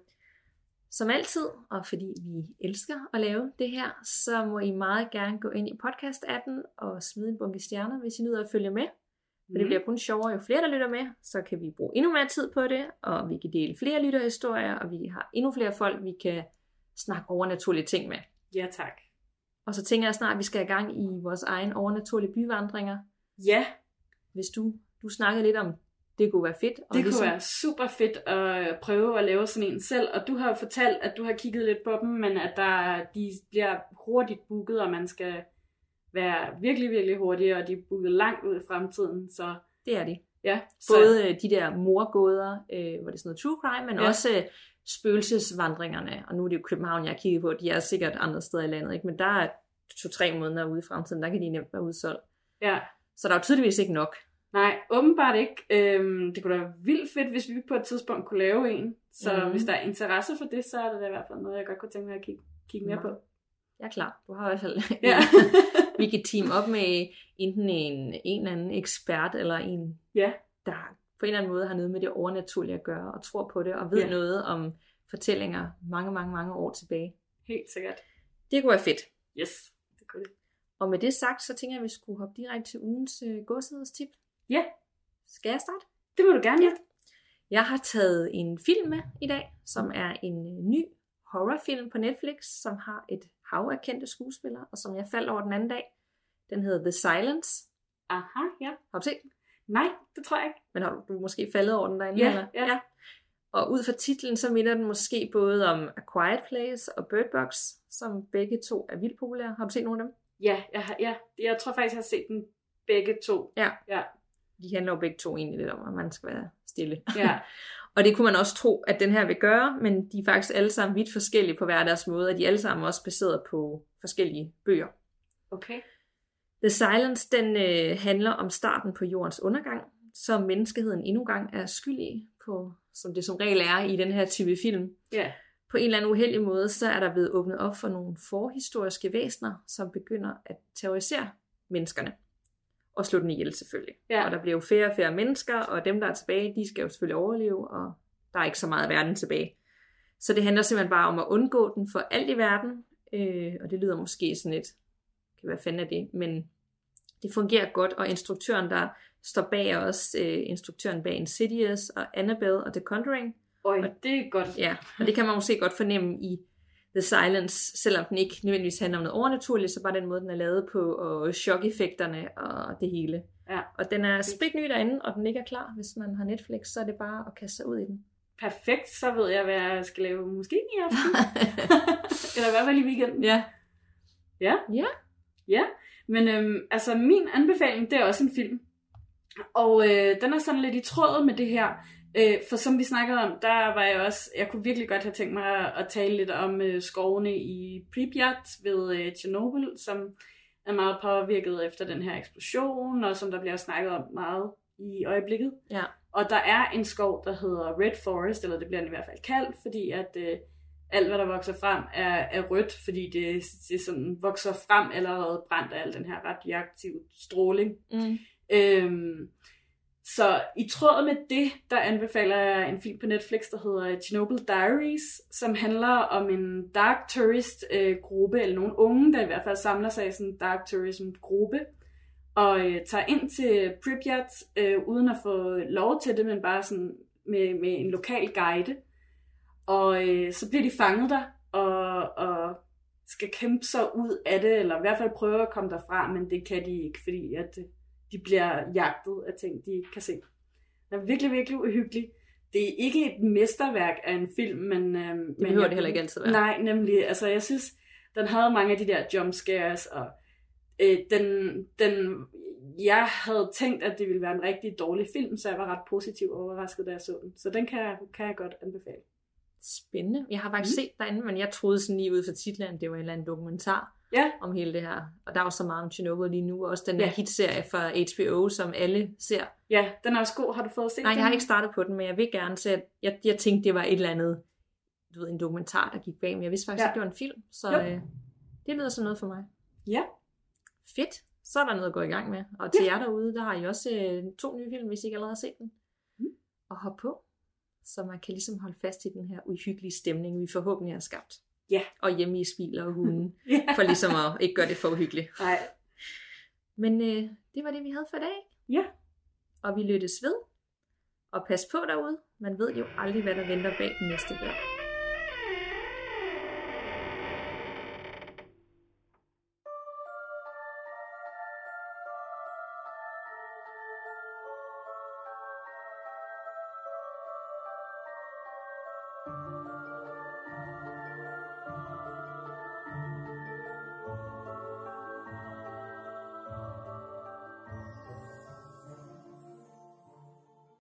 Som altid, og fordi vi elsker at lave det her, så må I meget gerne gå ind i podcast-appen og smide en bunke stjerner, hvis I nyder at følge med. For det bliver kun sjovere, jo flere der lytter med, så kan vi bruge endnu mere tid på det, og vi kan dele flere lytterhistorier, og vi har endnu flere folk, vi kan snakke overnaturlige ting med. Ja, tak. Og så tænker jeg snart, at vi skal i gang i vores egen overnaturlige byvandringer. Ja. Hvis du snakkede lidt om, det kunne være fedt. Og det ligesom kunne være super fedt at prøve at lave sådan en selv, og du har fortalt, at du har kigget lidt på dem, men at de bliver hurtigt booket, og man skal være virkelig, virkelig hurtige, og de er booket langt ud i fremtiden. Så det er det. Ja, både de der morgåder, hvor det er sådan noget true crime, men også spøgelsesvandringerne. Og nu er det jo København, jeg har kigget på. De er sikkert andre steder i landet, ikke? Men der er 2-3 måneder ude i fremtiden, der kan de nemt være udsolgt. Ja. Så der er jo tydeligvis ikke nok. Nej, åbenbart ikke. Det kunne da være vildt fedt, hvis vi på et tidspunkt kunne lave en. Så hvis der er interesse for det, så er det da i hvert fald noget, jeg godt kunne tænke mig at kigge mere på. Jeg er klar. Du har også vi kan team op med enten en eller anden ekspert, eller en, der på en eller anden måde har noget med det overnaturlige at gøre, og tror på det, og ved noget om fortællinger mange, mange, mange år tilbage. Helt sikkert. Det kunne være fedt. Yes, det kunne det. Og med det sagt, så tænker jeg, at vi skulle hoppe direkte til ugens gåsehedstip. Ja. Skal jeg starte? Det må du gerne, ja. Jeg har taget en film med i dag, som er en ny horrorfilm på Netflix, som har et hav af kendte skuespillere, og som jeg faldt over den anden dag. Den hedder The Silence. Aha, ja. Har du set den? Nej, det tror jeg ikke. Men har du måske faldet over den derinde? Ja. Og ud fra titlen, så minder den måske både om A Quiet Place og Bird Box, som begge to er vildt populære. Har du set nogle af dem? Ja, jeg tror faktisk, jeg har set dem begge to. Ja. De handler jo begge to egentlig lidt om, at man skal være stille. Ja. Og det kunne man også tro, at den her vil gøre, men de er faktisk alle sammen vidt forskellige på hver deres måde, og de er alle sammen også baseret på forskellige bøger. Okay. The Silence, den handler om starten på jordens undergang, som menneskeheden endnu gang er skyldig på, som det som regel er i den her type film. Yeah. På en eller anden uheldig måde, så er der blevet åbnet op for nogle forhistoriske væsener, som begynder at terrorisere menneskerne. Og slå den ihjel selvfølgelig. Ja. Og der bliver jo færre og færre mennesker, og dem, der er tilbage, de skal jo selvfølgelig overleve, og der er ikke så meget af verden tilbage. Så det handler simpelthen bare om at undgå den for alt i verden, og det lyder måske sådan lidt, hvad fanden er det, men det fungerer godt, og instruktøren, der står bag os, instruktøren bag Insidious, og Annabelle, og The Conjuring. Og det er godt. Ja, og det kan man måske godt fornemme i The Silence, selvom den ikke nødvendigvis handler om noget overnaturligt, så bare den måde, den er lavet på, og chok-effekterne og det hele. Ja. Og den er spritny derinde, og den ikke er klar. Hvis man har Netflix, så er det bare at kaste sig ud i den. Perfekt, så ved jeg, hvad jeg skal lave måske i aften. Eller i hvert fald i weekenden. Ja. Men min anbefaling, det er også en film. Og den er sådan lidt i tråd med det her. For som vi snakkede om, der var jeg også, jeg kunne virkelig godt have tænkt mig at tale lidt om skovene i Pripyat ved Tjernobyl, som er meget påvirket efter den her eksplosion, og som der bliver snakket om meget i øjeblikket. Ja. Og der er en skov, der hedder Red Forest, eller det bliver den i hvert fald kaldt, fordi at alt, hvad der vokser frem, er rødt, fordi det sådan vokser frem allerede brændt af al den her radioaktive stråling. Mm. Så i tråd med det, der anbefaler jeg en film på Netflix, der hedder Chernobyl Diaries, som handler om en dark tourist gruppe, eller nogle unge, der i hvert fald samler sig i sådan en dark tourism gruppe, og tager ind til Pripyat, uden at få lov til det, men bare sådan med en lokal guide. Og så bliver de fanget der, og skal kæmpe sig ud af det, eller i hvert fald prøve at komme derfra, men det kan de ikke, fordi at de bliver jagtet af ting, de ikke kan se. Den er virkelig, virkelig uhyggelig. Det er ikke et mesterværk af en film, men det behøver det heller ikke altid være. Nej, nemlig. Altså, jeg synes, den havde mange af de der jump scares, og jeg havde tænkt, at det ville være en rigtig dårlig film, så jeg var ret positiv overrasket, da jeg så den. Så den kan jeg godt anbefale. Spændende. Jeg har faktisk set derinde, men jeg troede sådan lige ud fra titlen, det var en eller anden dokumentar. ja. Om hele det her. Og der er jo så meget om Chernobyl lige nu, og også den der hitserie fra HBO, som alle ser. Ja, den er også god. Har du fået set den? Nej, jeg har ikke startet på den, men jeg vil gerne se, at jeg tænkte, det var et eller andet, du ved, en dokumentar, der gik bag, men jeg vidste faktisk ikke, det var en film, så det lyder som noget for mig. Ja. Fedt. Så er der noget at gå i gang med. Og til jer derude, der har I også 2 nye film, hvis I ikke allerede har set den. Og hop på, så man kan ligesom holde fast i den her uhyggelige stemning, vi forhåbentlig har skabt. Ja. Og hjemme i smiler og hunden, for ligesom at ikke gøre det for uhyggeligt. Nej. Men det var det, vi havde for i dag. Ja. Og vi lyttes ved. Og pas på derude. Man ved jo aldrig, hvad der venter bag den næste dør.